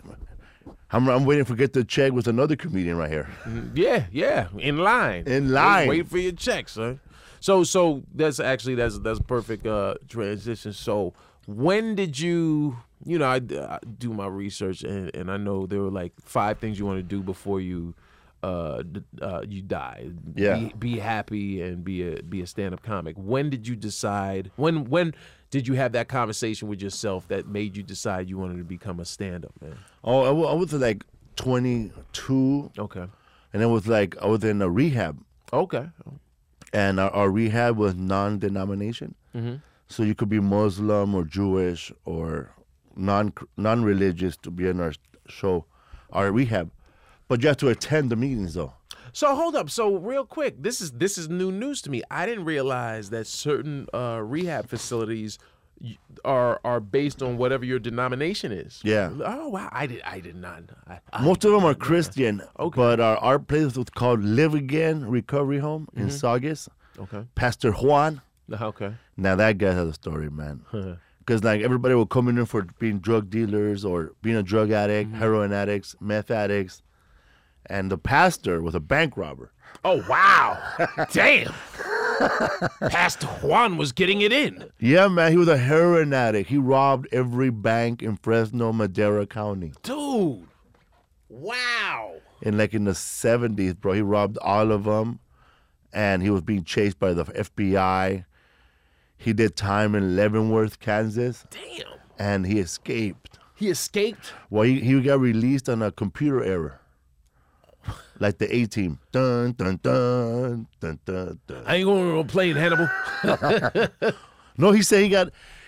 I'm waiting to get the check with another comedian right here. Yeah, in line. Wait for your check, son. So that's a perfect transition. So when did you? You know, I do my research, and I know there were like 5 things you want to do before you die. Yeah. Be happy and be a stand-up comic. When did you decide? When did you have that conversation with yourself that made you decide you wanted to become a stand-up man? Oh, I was like 22. Okay. And it was like I was in a rehab. Okay. And our rehab was non-denomination, so you could be Muslim or Jewish or non-religious to be in our show, our rehab, but you have to attend the meetings though. So hold up, so real quick, this is new news to me. I didn't realize that certain rehab facilities are based on whatever your denomination is. Yeah. Oh wow, I did not. Most of them are Christian. Okay. But our place was called Live Again Recovery Home in Saugus. Okay. Pastor Juan. Okay. Now that guy has a story, man. Because like everybody will come in there for being drug dealers or being a drug addict, heroin addicts, meth addicts, and the pastor was a bank robber. Oh wow! Damn. Pastor Juan was getting it in. Yeah, man, he was a heroin addict. He robbed every bank in Fresno, Madera County. Dude, wow. And like in the 70s, bro, he robbed all of them, and he was being chased by the FBI. He did time in Leavenworth, Kansas. Damn. And he escaped. He escaped? Well, he got released on a computer error. Like the A-Team. Dun, dun, dun, dun, dun, dun. I ain't going to play it, Hannibal. No, he said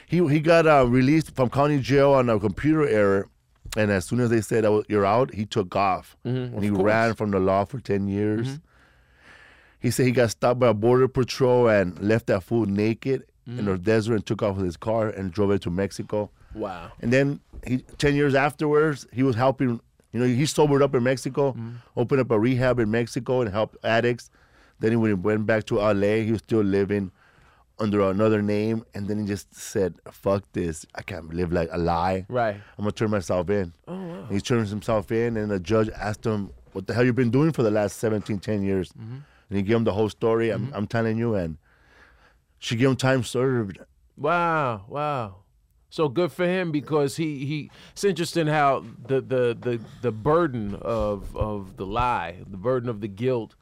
he got released from county jail on a computer error, And as soon as they said, you're out, he took off. Mm-hmm, and he ran from the law for 10 years. Mm-hmm. He said he got stopped by a border patrol and left that fool naked in the desert and took off with his car and drove it to Mexico. Wow. And then 10 years afterwards, he was helping, you know, he sobered up in Mexico, opened up a rehab in Mexico and helped addicts. Then when he went back to LA, he was still living under another name, and then he just said, fuck this, I can't live like a lie. Right. I'm gonna turn myself in. Oh, wow. And he turns himself in, and the judge asked him, what the hell you been doing for the last 10 years? Mm-hmm. And he gave him the whole story, I'm telling you, and she gave him time served. Wow, wow. So good for him, because he it's interesting how the burden of the lie, the burden of the guilt,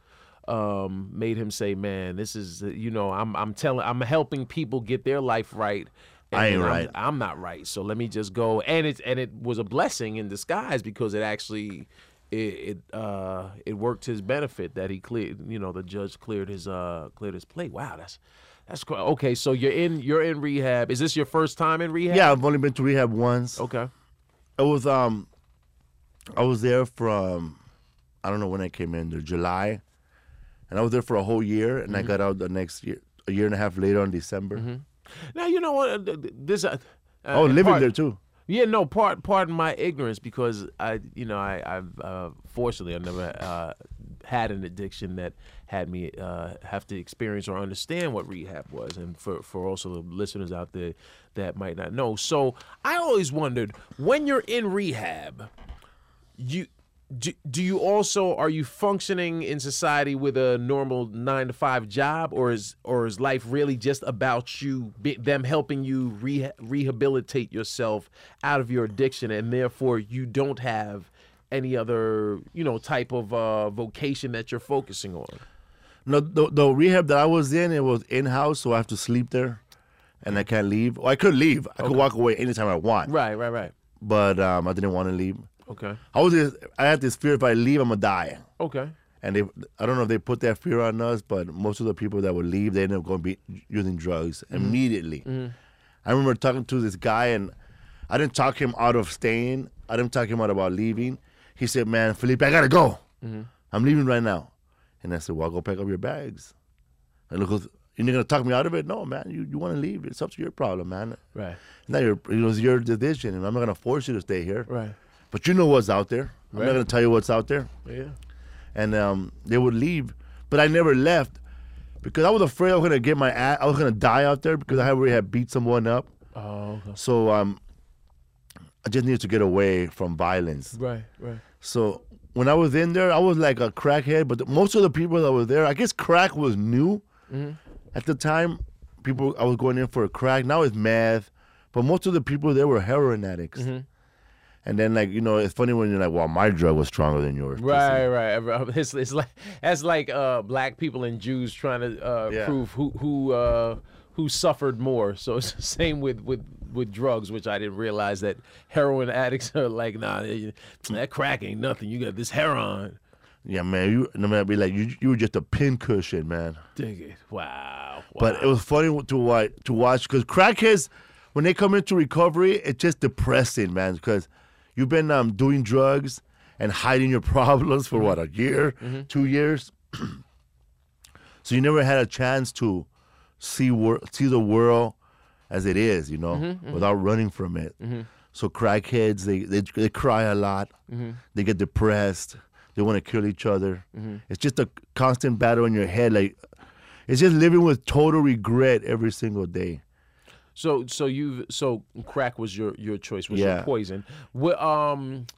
made him say, man, this is, you know, I'm helping people get their life right. And I'm not right. So let me just go. And it was a blessing in disguise, because it actually, it worked his benefit that he cleared, you know, the judge cleared his plate. Wow. That's cool. Okay. So you're in rehab. Is this your first time in rehab? Yeah. I've only been to rehab once. Okay. It was, I was there from, I don't know when I came in there, July. And I was there for a whole year, and I got out the next year, a year and a half later in December. Now, you know what? This living there too. Yeah, no, pardon my ignorance, because I've fortunately I never had an addiction that had me have to experience or understand what rehab was, and for also the listeners out there that might not know. So I always wondered, when you're in rehab, do you also, are you functioning in society with a normal 9-to-5 job, or is life really just about you, them helping you rehabilitate yourself out of your addiction, and therefore you don't have any other, you know, type of vocation that you're focusing on? No, the rehab that I was in, it was in-house, so I have to sleep there, and I can't leave. Well, I could leave. I could walk away anytime I want. Right. But I didn't want to leave. Okay. I had this fear, if I leave, I'm gonna die. Okay. And I don't know if they put that fear on us, but most of the people that would leave, they end up going to be using drugs immediately. I remember talking to this guy, and I didn't talk him out of staying. I didn't talk him out about leaving. He said, man, Felipe, I gotta go. I'm leaving right now. And I said, well, go pack up your bags. And look, you're not gonna talk me out of it? No, man, you wanna leave. It's up to your problem, man. Right. Now it was your decision, and I'm not gonna force you to stay here. Right. But you know what's out there. I'm not going to tell you what's out there. Yeah. And they would leave. But I never left, because I was afraid I was going to get my ass. I was going to die out there, because I already had beat someone up. Oh, okay. So I just needed to get away from violence. Right. So when I was in there, I was like a crackhead. But most of the people that were there, I guess crack was new. At the time, I was going in for a crack. Now it's meth. But most of the people there were heroin addicts. And then, like, you know, it's funny when you're like, well, my drug was stronger than yours. Right. It's like, that's like black people and Jews trying to prove who suffered more. So it's the same with drugs, which I didn't realize that heroin addicts are like, nah, that crack ain't nothing. You got this heroin. Yeah, man. I'd be like, you were just a pincushion, man. Dig it. Wow. But it was funny to watch, because crackheads, when they come into recovery, it's just depressing, man, because you've been doing drugs and hiding your problems for, what, a year, 2 years? So you never had a chance to see the world as it is, you know, without running from it. So crackheads, they cry a lot. They get depressed. They want to kill each other. It's just a constant battle in your head. Like, it's just living with total regret every single day. So crack was your choice, was your poison.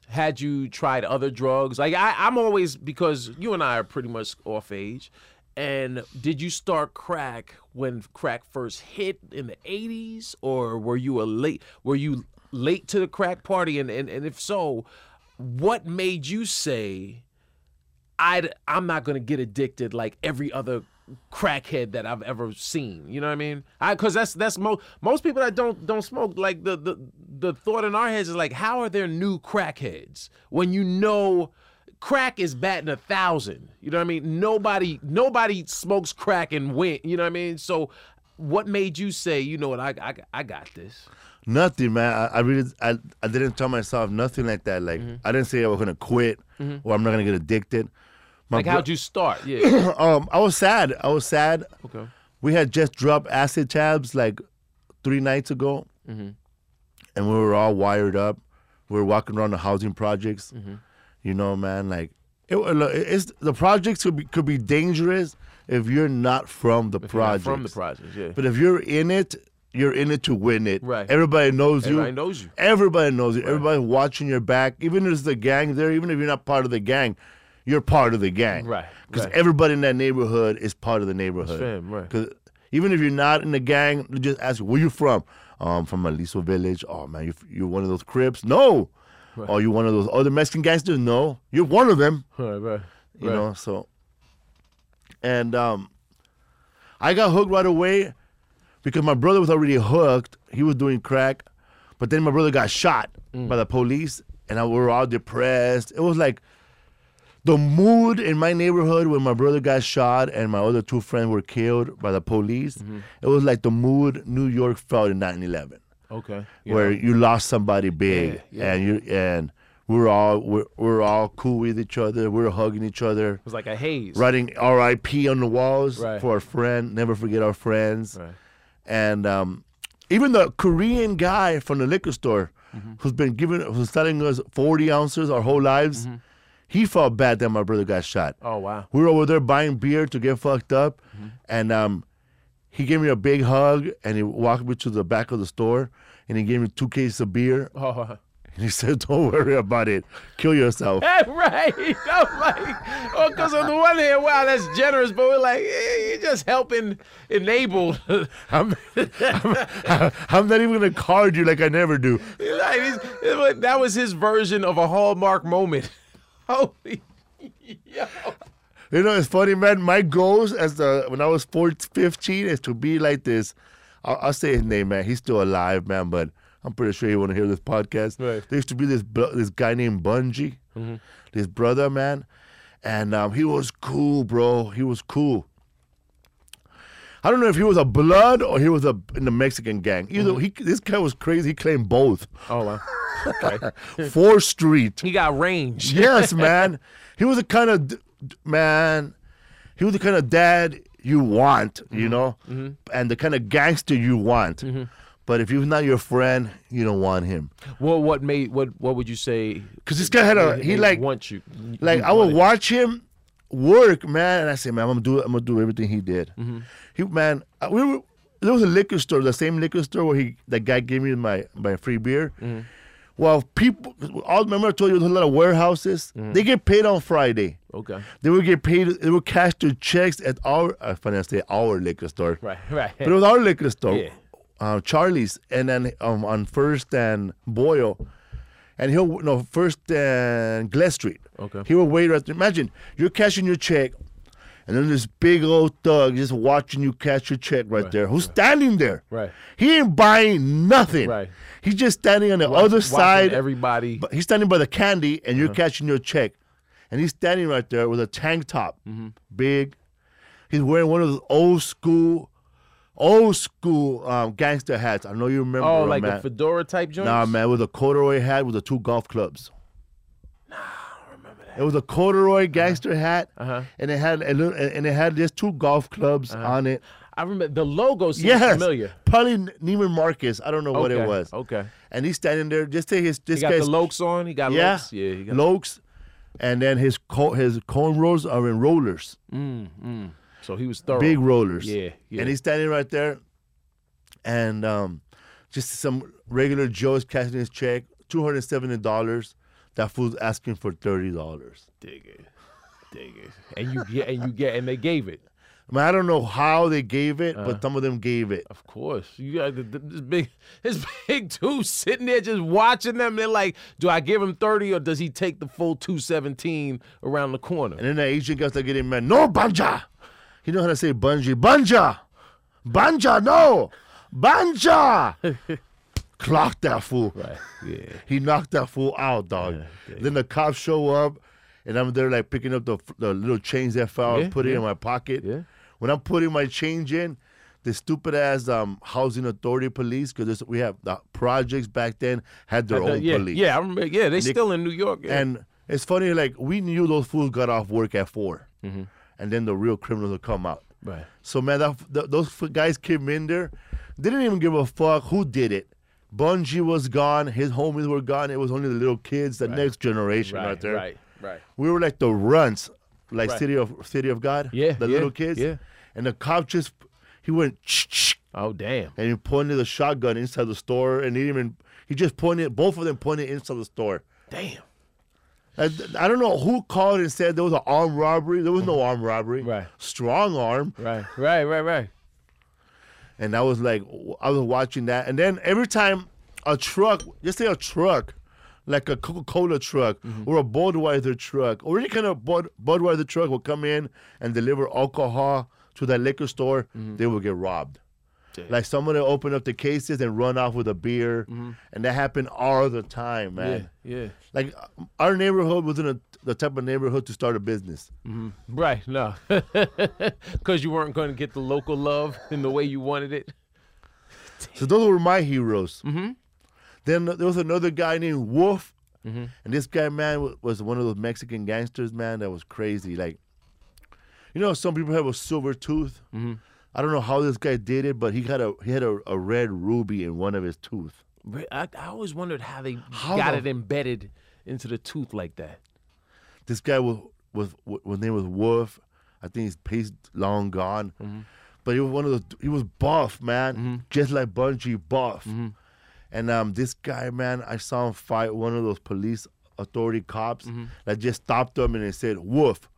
Had you tried other drugs? Like, I'm always, because you and I are pretty much off age, and did you start crack when crack first hit in the 80s, or were you late to the crack party? And if so, what made you say, I'm not gonna get addicted like every other crackhead that I've ever seen? You know what I mean? Because that's most people that don't smoke, like the thought in our heads is like, how are there new crackheads when you know crack is batting 1,000? You know what I mean? Nobody smokes crack and went. You know what I mean? So what made you say, you know what, I got this? Nothing, man. I really didn't tell myself nothing like that. Like I didn't say I was gonna quit or I'm not gonna get addicted. Like how'd you start? Yeah. I was sad. Okay. We had just dropped acid tabs like 3 nights ago, and we were all wired up. We were walking around the housing projects. You know, man, like it's the projects could be dangerous if you're not from the projects. You're not from the projects, yeah. But if you're in it to win it. Right. Everybody knows you. Everybody knows you. Everybody knows you. Right. Everybody's watching your back. Even if there's the gang there, even if you're not part of the gang, you're part of the gang. Right. Because everybody in that neighborhood is part of the neighborhood. Fam, right. Because even if you're not in the gang, just ask, where you from? From Aliso Village. Oh, man, you're one of those Crips? No. Right. Oh, you're one of those other Mexican gangsters? No. You're one of them. Right, right. You know, so. And I got hooked right away because my brother was already hooked. He was doing crack. But then my brother got shot by the police, and we were all depressed. It was like the mood in my neighborhood when my brother got shot and my other 2 friends were killed by the police. It was like the mood New York felt in 9/11. Okay. Yeah. Where you lost somebody big, and we're all cool with each other. We're hugging each other. It was like a haze. Writing R.I.P. on the walls for our friend. Never forget our friends. Right. And even the Korean guy from the liquor store who's selling us 40 ounces our whole lives, he felt bad that my brother got shot. Oh, wow. We were over there buying beer to get fucked up, and he gave me a big hug, and he walked me to the back of the store, and he gave me 2 cases of beer. Oh. And he said, don't worry about it. Kill yourself. That's right. Oh, because on the one hand, wow, that's generous, but we're like, you're just helping enable. I'm not even going to card you like I never do. Like, that was his version of a Hallmark moment. Holy yo. You know, it's funny, man. My goals when I was 15 is to be like this. I'll say his name, man. He's still alive, man, but I'm pretty sure you want to hear this podcast. Right. There used to be this guy named Bungie, this brother, man. And he was cool, bro. He was cool. I don't know if he was a blood or he was in the Mexican gang. Either this guy was crazy. He claimed both. Oh, wow. Okay. 4th Street. He got range. Yes, man. He was the kind of dad you want, you know, and the kind of gangster you want. But if he was not your friend, you don't want him. Well, what would you say? Because this guy I would watch him work, man, and I say, man, I'm gonna do everything he did. There was a liquor store, the same liquor store where that guy gave me my free beer. Well, remember I told you there's a lot of warehouses. They get paid on Friday. Okay. They would get paid. They would cash their checks at our liquor store. Right, right. But it was our liquor store. Yeah. Charlie's, and then on First and Boyle, and First and Gless Street. Okay. He would wait right there. Imagine you're cashing your check, and then this big old thug just watching you cash your check right there. Who's standing there? Right. He ain't buying nothing. Right. He's just standing on the other side. Everybody. But he's standing by the candy, and you're cashing your check, and he's standing right there with a tank top, big. He's wearing one of those old school gangster hats. I know you remember. Oh, like a fedora type joint? Nah, man, it was a corduroy hat with the 2 golf clubs. Nah, I don't remember that. It was a corduroy gangster hat, and it had just 2 golf clubs on it. I remember the logo seems familiar. Probably Neiman Marcus. I don't know what it was. Okay. And he's standing there. Just say his. This he got the Lokes on. He got Lokes. Yeah, he got Lokes, and then his cornrows are in rollers. So he was thorough. Big rollers. Yeah, yeah. And he's standing right there, and just some regular Joe's cashing his check, $270. That fool's asking for $30. Dig it. And they gave it. I mean, I don't know how they gave it, but some of them gave it. Of course, you got this big dude sitting there just watching them. They're like, do I give him 30 or does he take the full 217 around the corner? And then the agent got to get him mad. No, Banja. You know how to say Bungie. Banja, no! Banja! Clocked that fool. Right, yeah. He knocked that fool out, dog. Yeah, then the cops show up, and I'm there like picking up the little change that fell, putting it in my pocket. Yeah. When I'm putting my change in, the stupid ass housing authority police, because we have the projects back then had their own police. Yeah, I remember. Yeah, they're still in New York. Yeah. And it's funny, like we knew those fools got off work at 4, mm-hmm. and then the real criminals would come out. Right. So man, those guys came in there, they didn't even give a fuck who did it. Bungie was gone, his homies were gone. It was only the little kids, the next generation right there. Right, right. We were like the runts, like City of God. Yeah, the little kids. Yeah. And the cop just, he went, oh damn! And he pointed the shotgun inside the store, and he just pointed. Both of them pointed inside the store. Damn. I don't know who called and said there was an armed robbery. There was no armed robbery. Right. Strong arm. Right. And I was like, I was watching that. And then every time a truck, just say a truck, like a Coca-Cola truck mm-hmm. or a Budweiser truck, or any kind of Budweiser truck will come in and deliver alcohol to that liquor store, mm-hmm. they will get robbed. Damn. Like someone will open up the cases and run off with a beer. Mm-hmm. And that happened all the time, man. Yeah. Like our neighborhood wasn't the type of neighborhood to start a business. Mm-hmm. Right, no. Because you weren't going to get the local love in the way you wanted it. Damn. So those were my heroes. Mm-hmm. Then there was another guy named Wolf. Mm-hmm. And this guy, man, was one of those Mexican gangsters, man, that was crazy. Like, you know, some people have a silver tooth. Mm-hmm. I don't know how this guy did it, but he had a red ruby in one of his tooth. I always wondered how they got it embedded into the tooth like that. This guy was name was Wolf. I think he's long gone, mm-hmm. but he was buff, man, mm-hmm. just like Bungie, buff. Mm-hmm. And this guy, man, I saw him fight one of those police authority cops mm-hmm. that just stopped him and they said Wolf.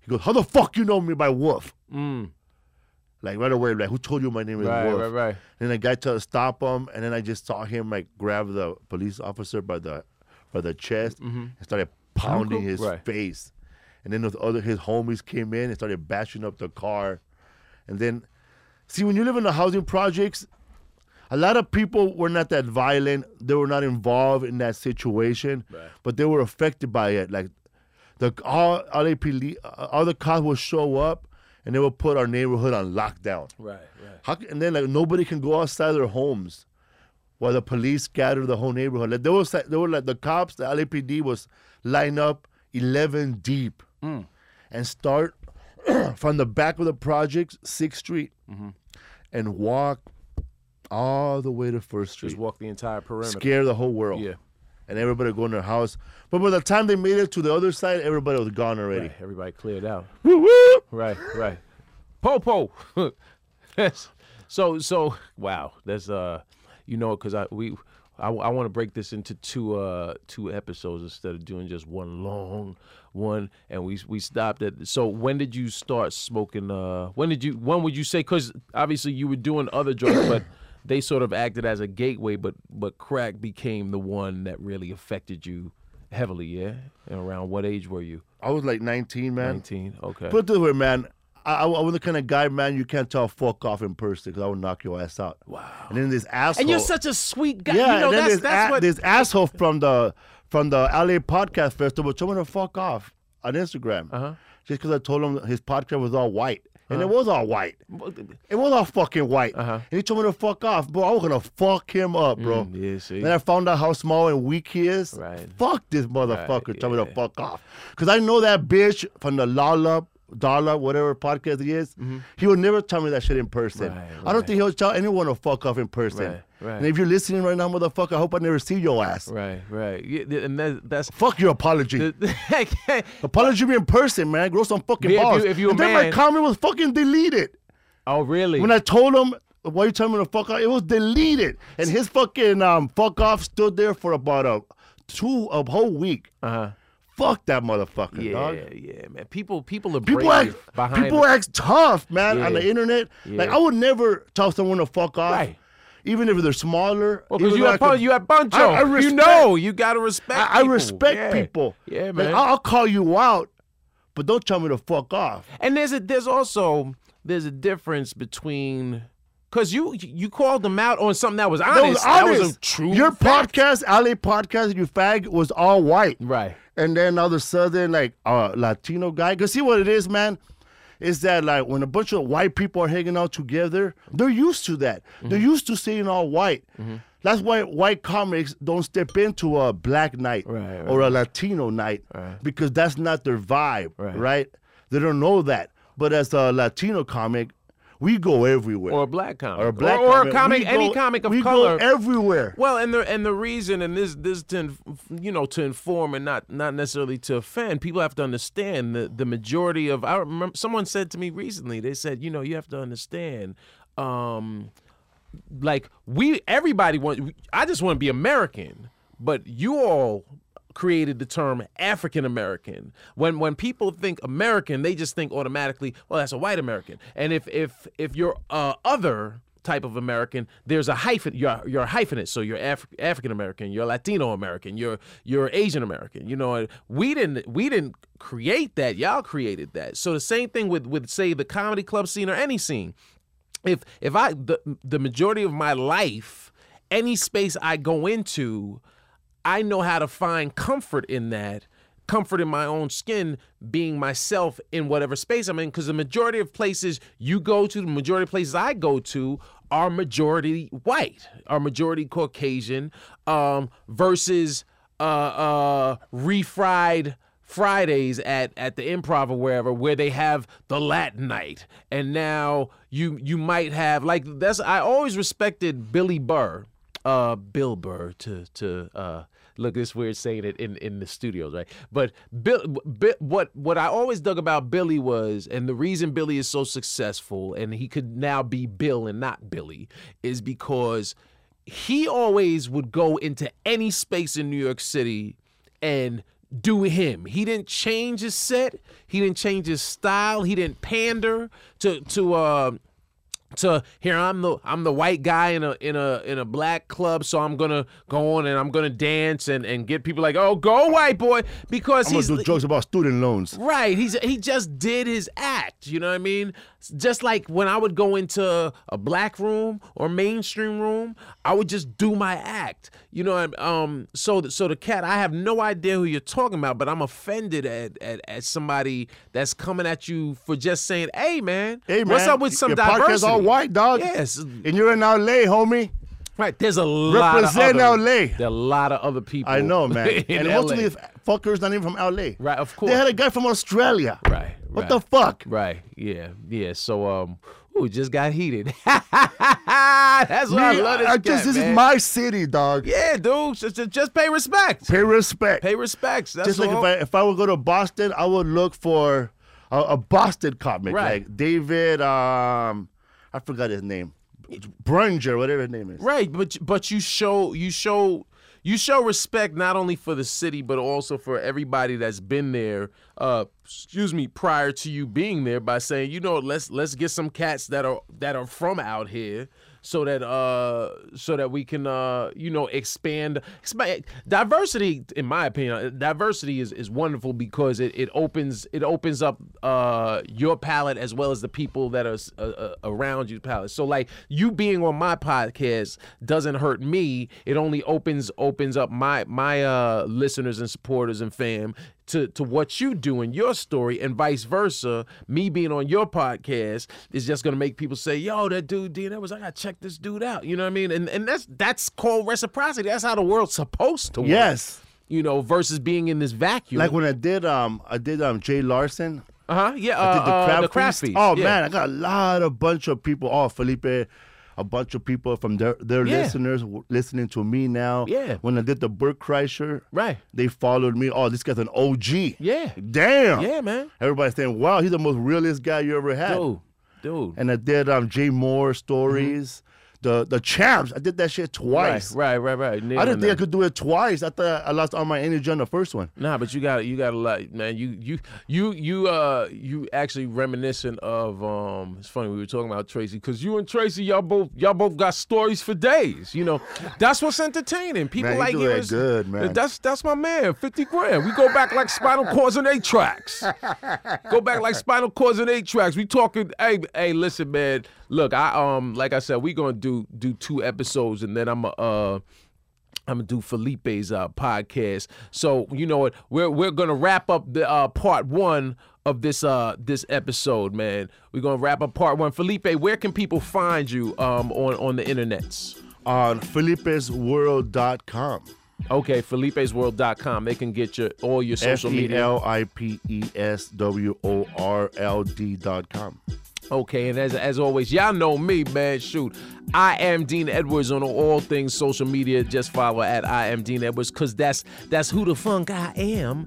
He goes, "How the fuck you know me by Wolf?" Mm. Like right away, like who told you my name is Wolf? Right. Then the guy tried to stop him, and then I just saw him like grab the police officer by the chest mm-hmm. and started pounding his face. And then his homies came in and started bashing up the car. And then, see, when you live in the housing projects, a lot of people were not that violent. They were not involved in that situation, but they were affected by it. Like all the cops will show up. And they will put our neighborhood on lockdown. Right. And then like nobody can go outside their homes, while the police scatter the whole neighborhood. Like they were like the cops, the LAPD was lined up 11 deep, and start from the back of the projects, 6th Street, mm-hmm. and walk all the way to 1st Street. Just walk the entire perimeter. Scare the whole world. Yeah. And everybody go in their house. But by the time they made it to the other side, everybody was gone already. Right, everybody cleared out. Woo-woo! Right. Popo. So wow. That's you know, because I want to break this into two episodes instead of doing just one long one. And we stopped at. So when did you start smoking? When would you say? Because obviously you were doing other drugs, but they sort of acted as a gateway, but crack became the one that really affected you heavily, yeah? And around what age were you? I was like 19, man. 19, okay. Put it this way, man. I was the kind of guy, man, you can't tell fuck off in person because I would knock your ass out. Wow. And then this asshole. And you're such a sweet guy. Yeah, you know, and then this asshole from the LA Podcast Festival told me to fuck off on Instagram. Uh-huh. Just because I told him his podcast was all white. And it was all white. It was all fucking white. Uh-huh. And he told me to fuck off. Bro, I was going to fuck him up, bro. Yeah, then I found out how small and weak he is. Right. Fuck this motherfucker. Right, told me to fuck off. Because I know that bitch from the Dollar, whatever podcast he is, mm-hmm. he would never tell me that shit in person. Right. I don't think he'll tell anyone to fuck off in person. Right. And if you're listening right now, motherfucker, I hope I never see your ass. Right. Yeah, and that's fuck your apology. Apology me in person, man. Grow some fucking balls. Then my comment was fucking deleted. Oh, really? When I told him, why you telling me to fuck off? It was deleted. And his fucking fuck off stood there for about a whole week. Uh-huh. Fuck that motherfucker, dog. Yeah, man. People are brave. People act tough, man, on the internet. Yeah. Like I would never tell someone to fuck off, even if they're smaller. Well, because you have Pancho. You know, you gotta respect. I respect people. Yeah, man. Like, I'll call you out, but don't tell me to fuck off. And there's also a difference between. Because you called them out on something that was honest. That was a true fact. Podcast, LA Podcast, you fag, was all white. Right. And then all of a sudden, like, Latino guy. Because see what it is, man? is that like when a bunch of white people are hanging out together, they're used to that. Mm-hmm. They're used to seeing all white. Mm-hmm. That's why white comics don't step into a black night or a Latino night because that's not their vibe, right? They don't know that. But as a Latino comic, we go everywhere. Or a black comic. Or a black or a comic, any comic of color. We go everywhere. Well, and the reason, and this to, you know, to inform and not necessarily to offend, people have to understand the majority of, I remember someone said to me recently, they said, you know, you have to understand, like everybody wants, I just want to be American, but you all created the term African American. When people think American, they just think automatically, well, that's a white American. And if you're other type of American, there's a hyphen. You're a hyphenate, so you're African American, you're Latino American, you're Asian American. You know, we didn't create that. Y'all created that. So the same thing with say the comedy club scene or any scene. If I the majority of my life, any space I go into, I know how to find comfort in that, comfort in my own skin, being myself in whatever space I'm in, because the majority of places you go to, the majority of places I go to are majority white, are majority Caucasian, versus refried Fridays at the Improv or wherever, where they have the Latin night. And now you might have, like, that's, I always respected Bill Burr to look, it's weird saying it in the studios, right? But what I always dug about Billy was, and the reason Billy is so successful and he could now be Bill and not Billy, is because he always would go into any space in New York City and do him. He didn't change his set. He didn't change his style. He didn't pander to here, I'm the white guy in a black club, so I'm gonna go on and I'm gonna dance and get people like, oh, go white boy, because he's gonna do jokes about student loans. Right, he just did his act. You know what I mean? Just like when I would go into a black room or mainstream room, I would just do my act. You know, so the cat, I have no idea who you're talking about, but I'm offended at somebody that's coming at you for just saying, hey man, what's up with some diversity? White dog, yes, and you're in LA, homie. Right, there's a lot represent of other, LA. There are a lot of other people. I know, man. And most of these fuckers not even from LA. Right, of course. They had a guy from Australia. Right. What the fuck? Right. Yeah. Yeah. So ooh, just got heated. That's what I love. This is my city, dog. Yeah, dude. Just pay respect. Pay respect. Pay respects. That's just like all. If I would go to Boston, I would look for a Boston comic, right, like David. I forgot his name, Brunger, whatever his name is. Right, but you show respect not only for the city but also for everybody that's been there. Excuse me, prior to you being there, by saying, you know, let's get some cats that are from out here, so that we can you know, expand diversity. In my opinion, diversity is wonderful because it opens up your palate as well as the people that are around you palate. So like you being on my podcast doesn't hurt me. It only opens up my listeners and supporters and fam to what you do in your story, and vice versa. Me being on your podcast is just gonna make people say, yo, that dude Dean Edwards, I gotta check this dude out. You know what I mean? And that's called reciprocity. That's how the world's supposed to work. Yes. You know, versus being in this vacuum. Like when I did Jay Larson. Uh-huh. Yeah. I did the Crab Feast. Oh yeah, man, I got a bunch of people. Oh, Felipe, a bunch of people from their listeners listening to me now. Yeah. When I did the Burt Kreischer, right, they followed me. Oh, this guy's an OG. Yeah. Damn. Yeah, man. Everybody's saying, wow, he's the most realest guy you ever had. Dude. And I did Jay Moore stories. Mm-hmm. The Champs, I did that shit twice. Right. Neither I didn't think I could do it twice. I thought I lost all my energy on the first one. Nah, but you got a lot, man. You actually reminiscent of it's funny, we were talking about Tracy, because you and Tracy, y'all both got stories for days. You know, that's what's entertaining. People, man, like you. That good, man. That's my man, 50 grand. We go back like Spinal Cords and 8 Tracks. We talking. Hey, listen, man. Look, I like I said, we gonna do 2 episodes, and then I'm gonna do Felipe's podcast. So you know what? We're gonna wrap up the part 1 of this this episode, man. We're gonna wrap up part one. Felipe, where can people find you on the internets? On felipesworld.com. Okay, felipesworld.com. They can get your all your social media. felipesworld.com. Okay, and as always, y'all know me, man. Shoot, I am Dean Edwards on all things social media. Just follow at I am Dean Edwards, cause that's who the funk I am.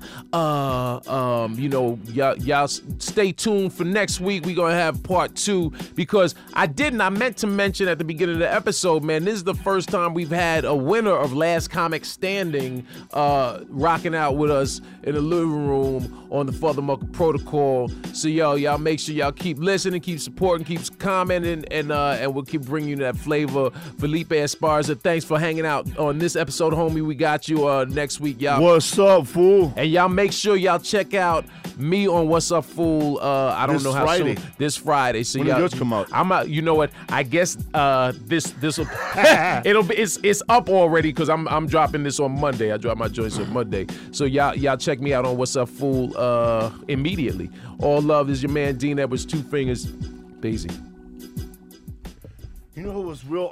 You know, y'all stay tuned for next week. We gonna have part two, because I meant to mention at the beginning of the episode, man. This is the first time we've had a winner of Last Comic Standing rocking out with us in the living room on the FuthaMuckin' Protocol. So y'all make sure y'all keep listening, keep supporting, keeps commenting, and we'll keep bringing you that flavor. Felipe Esparza, thanks for hanging out on this episode, homie. We got you next week, y'all. What's up, fool? And y'all make sure y'all check out me on What's Up Fool. I don't know how soon. This Friday. So when y'all, yours come out? I'm out. You know what? I guess this will it's up already, because I'm dropping this on Monday. I drop my joints on Monday. So y'all check me out on What's Up Fool immediately. All love is your man Dean Edwards. Two fingers. Daisy. You know who was real?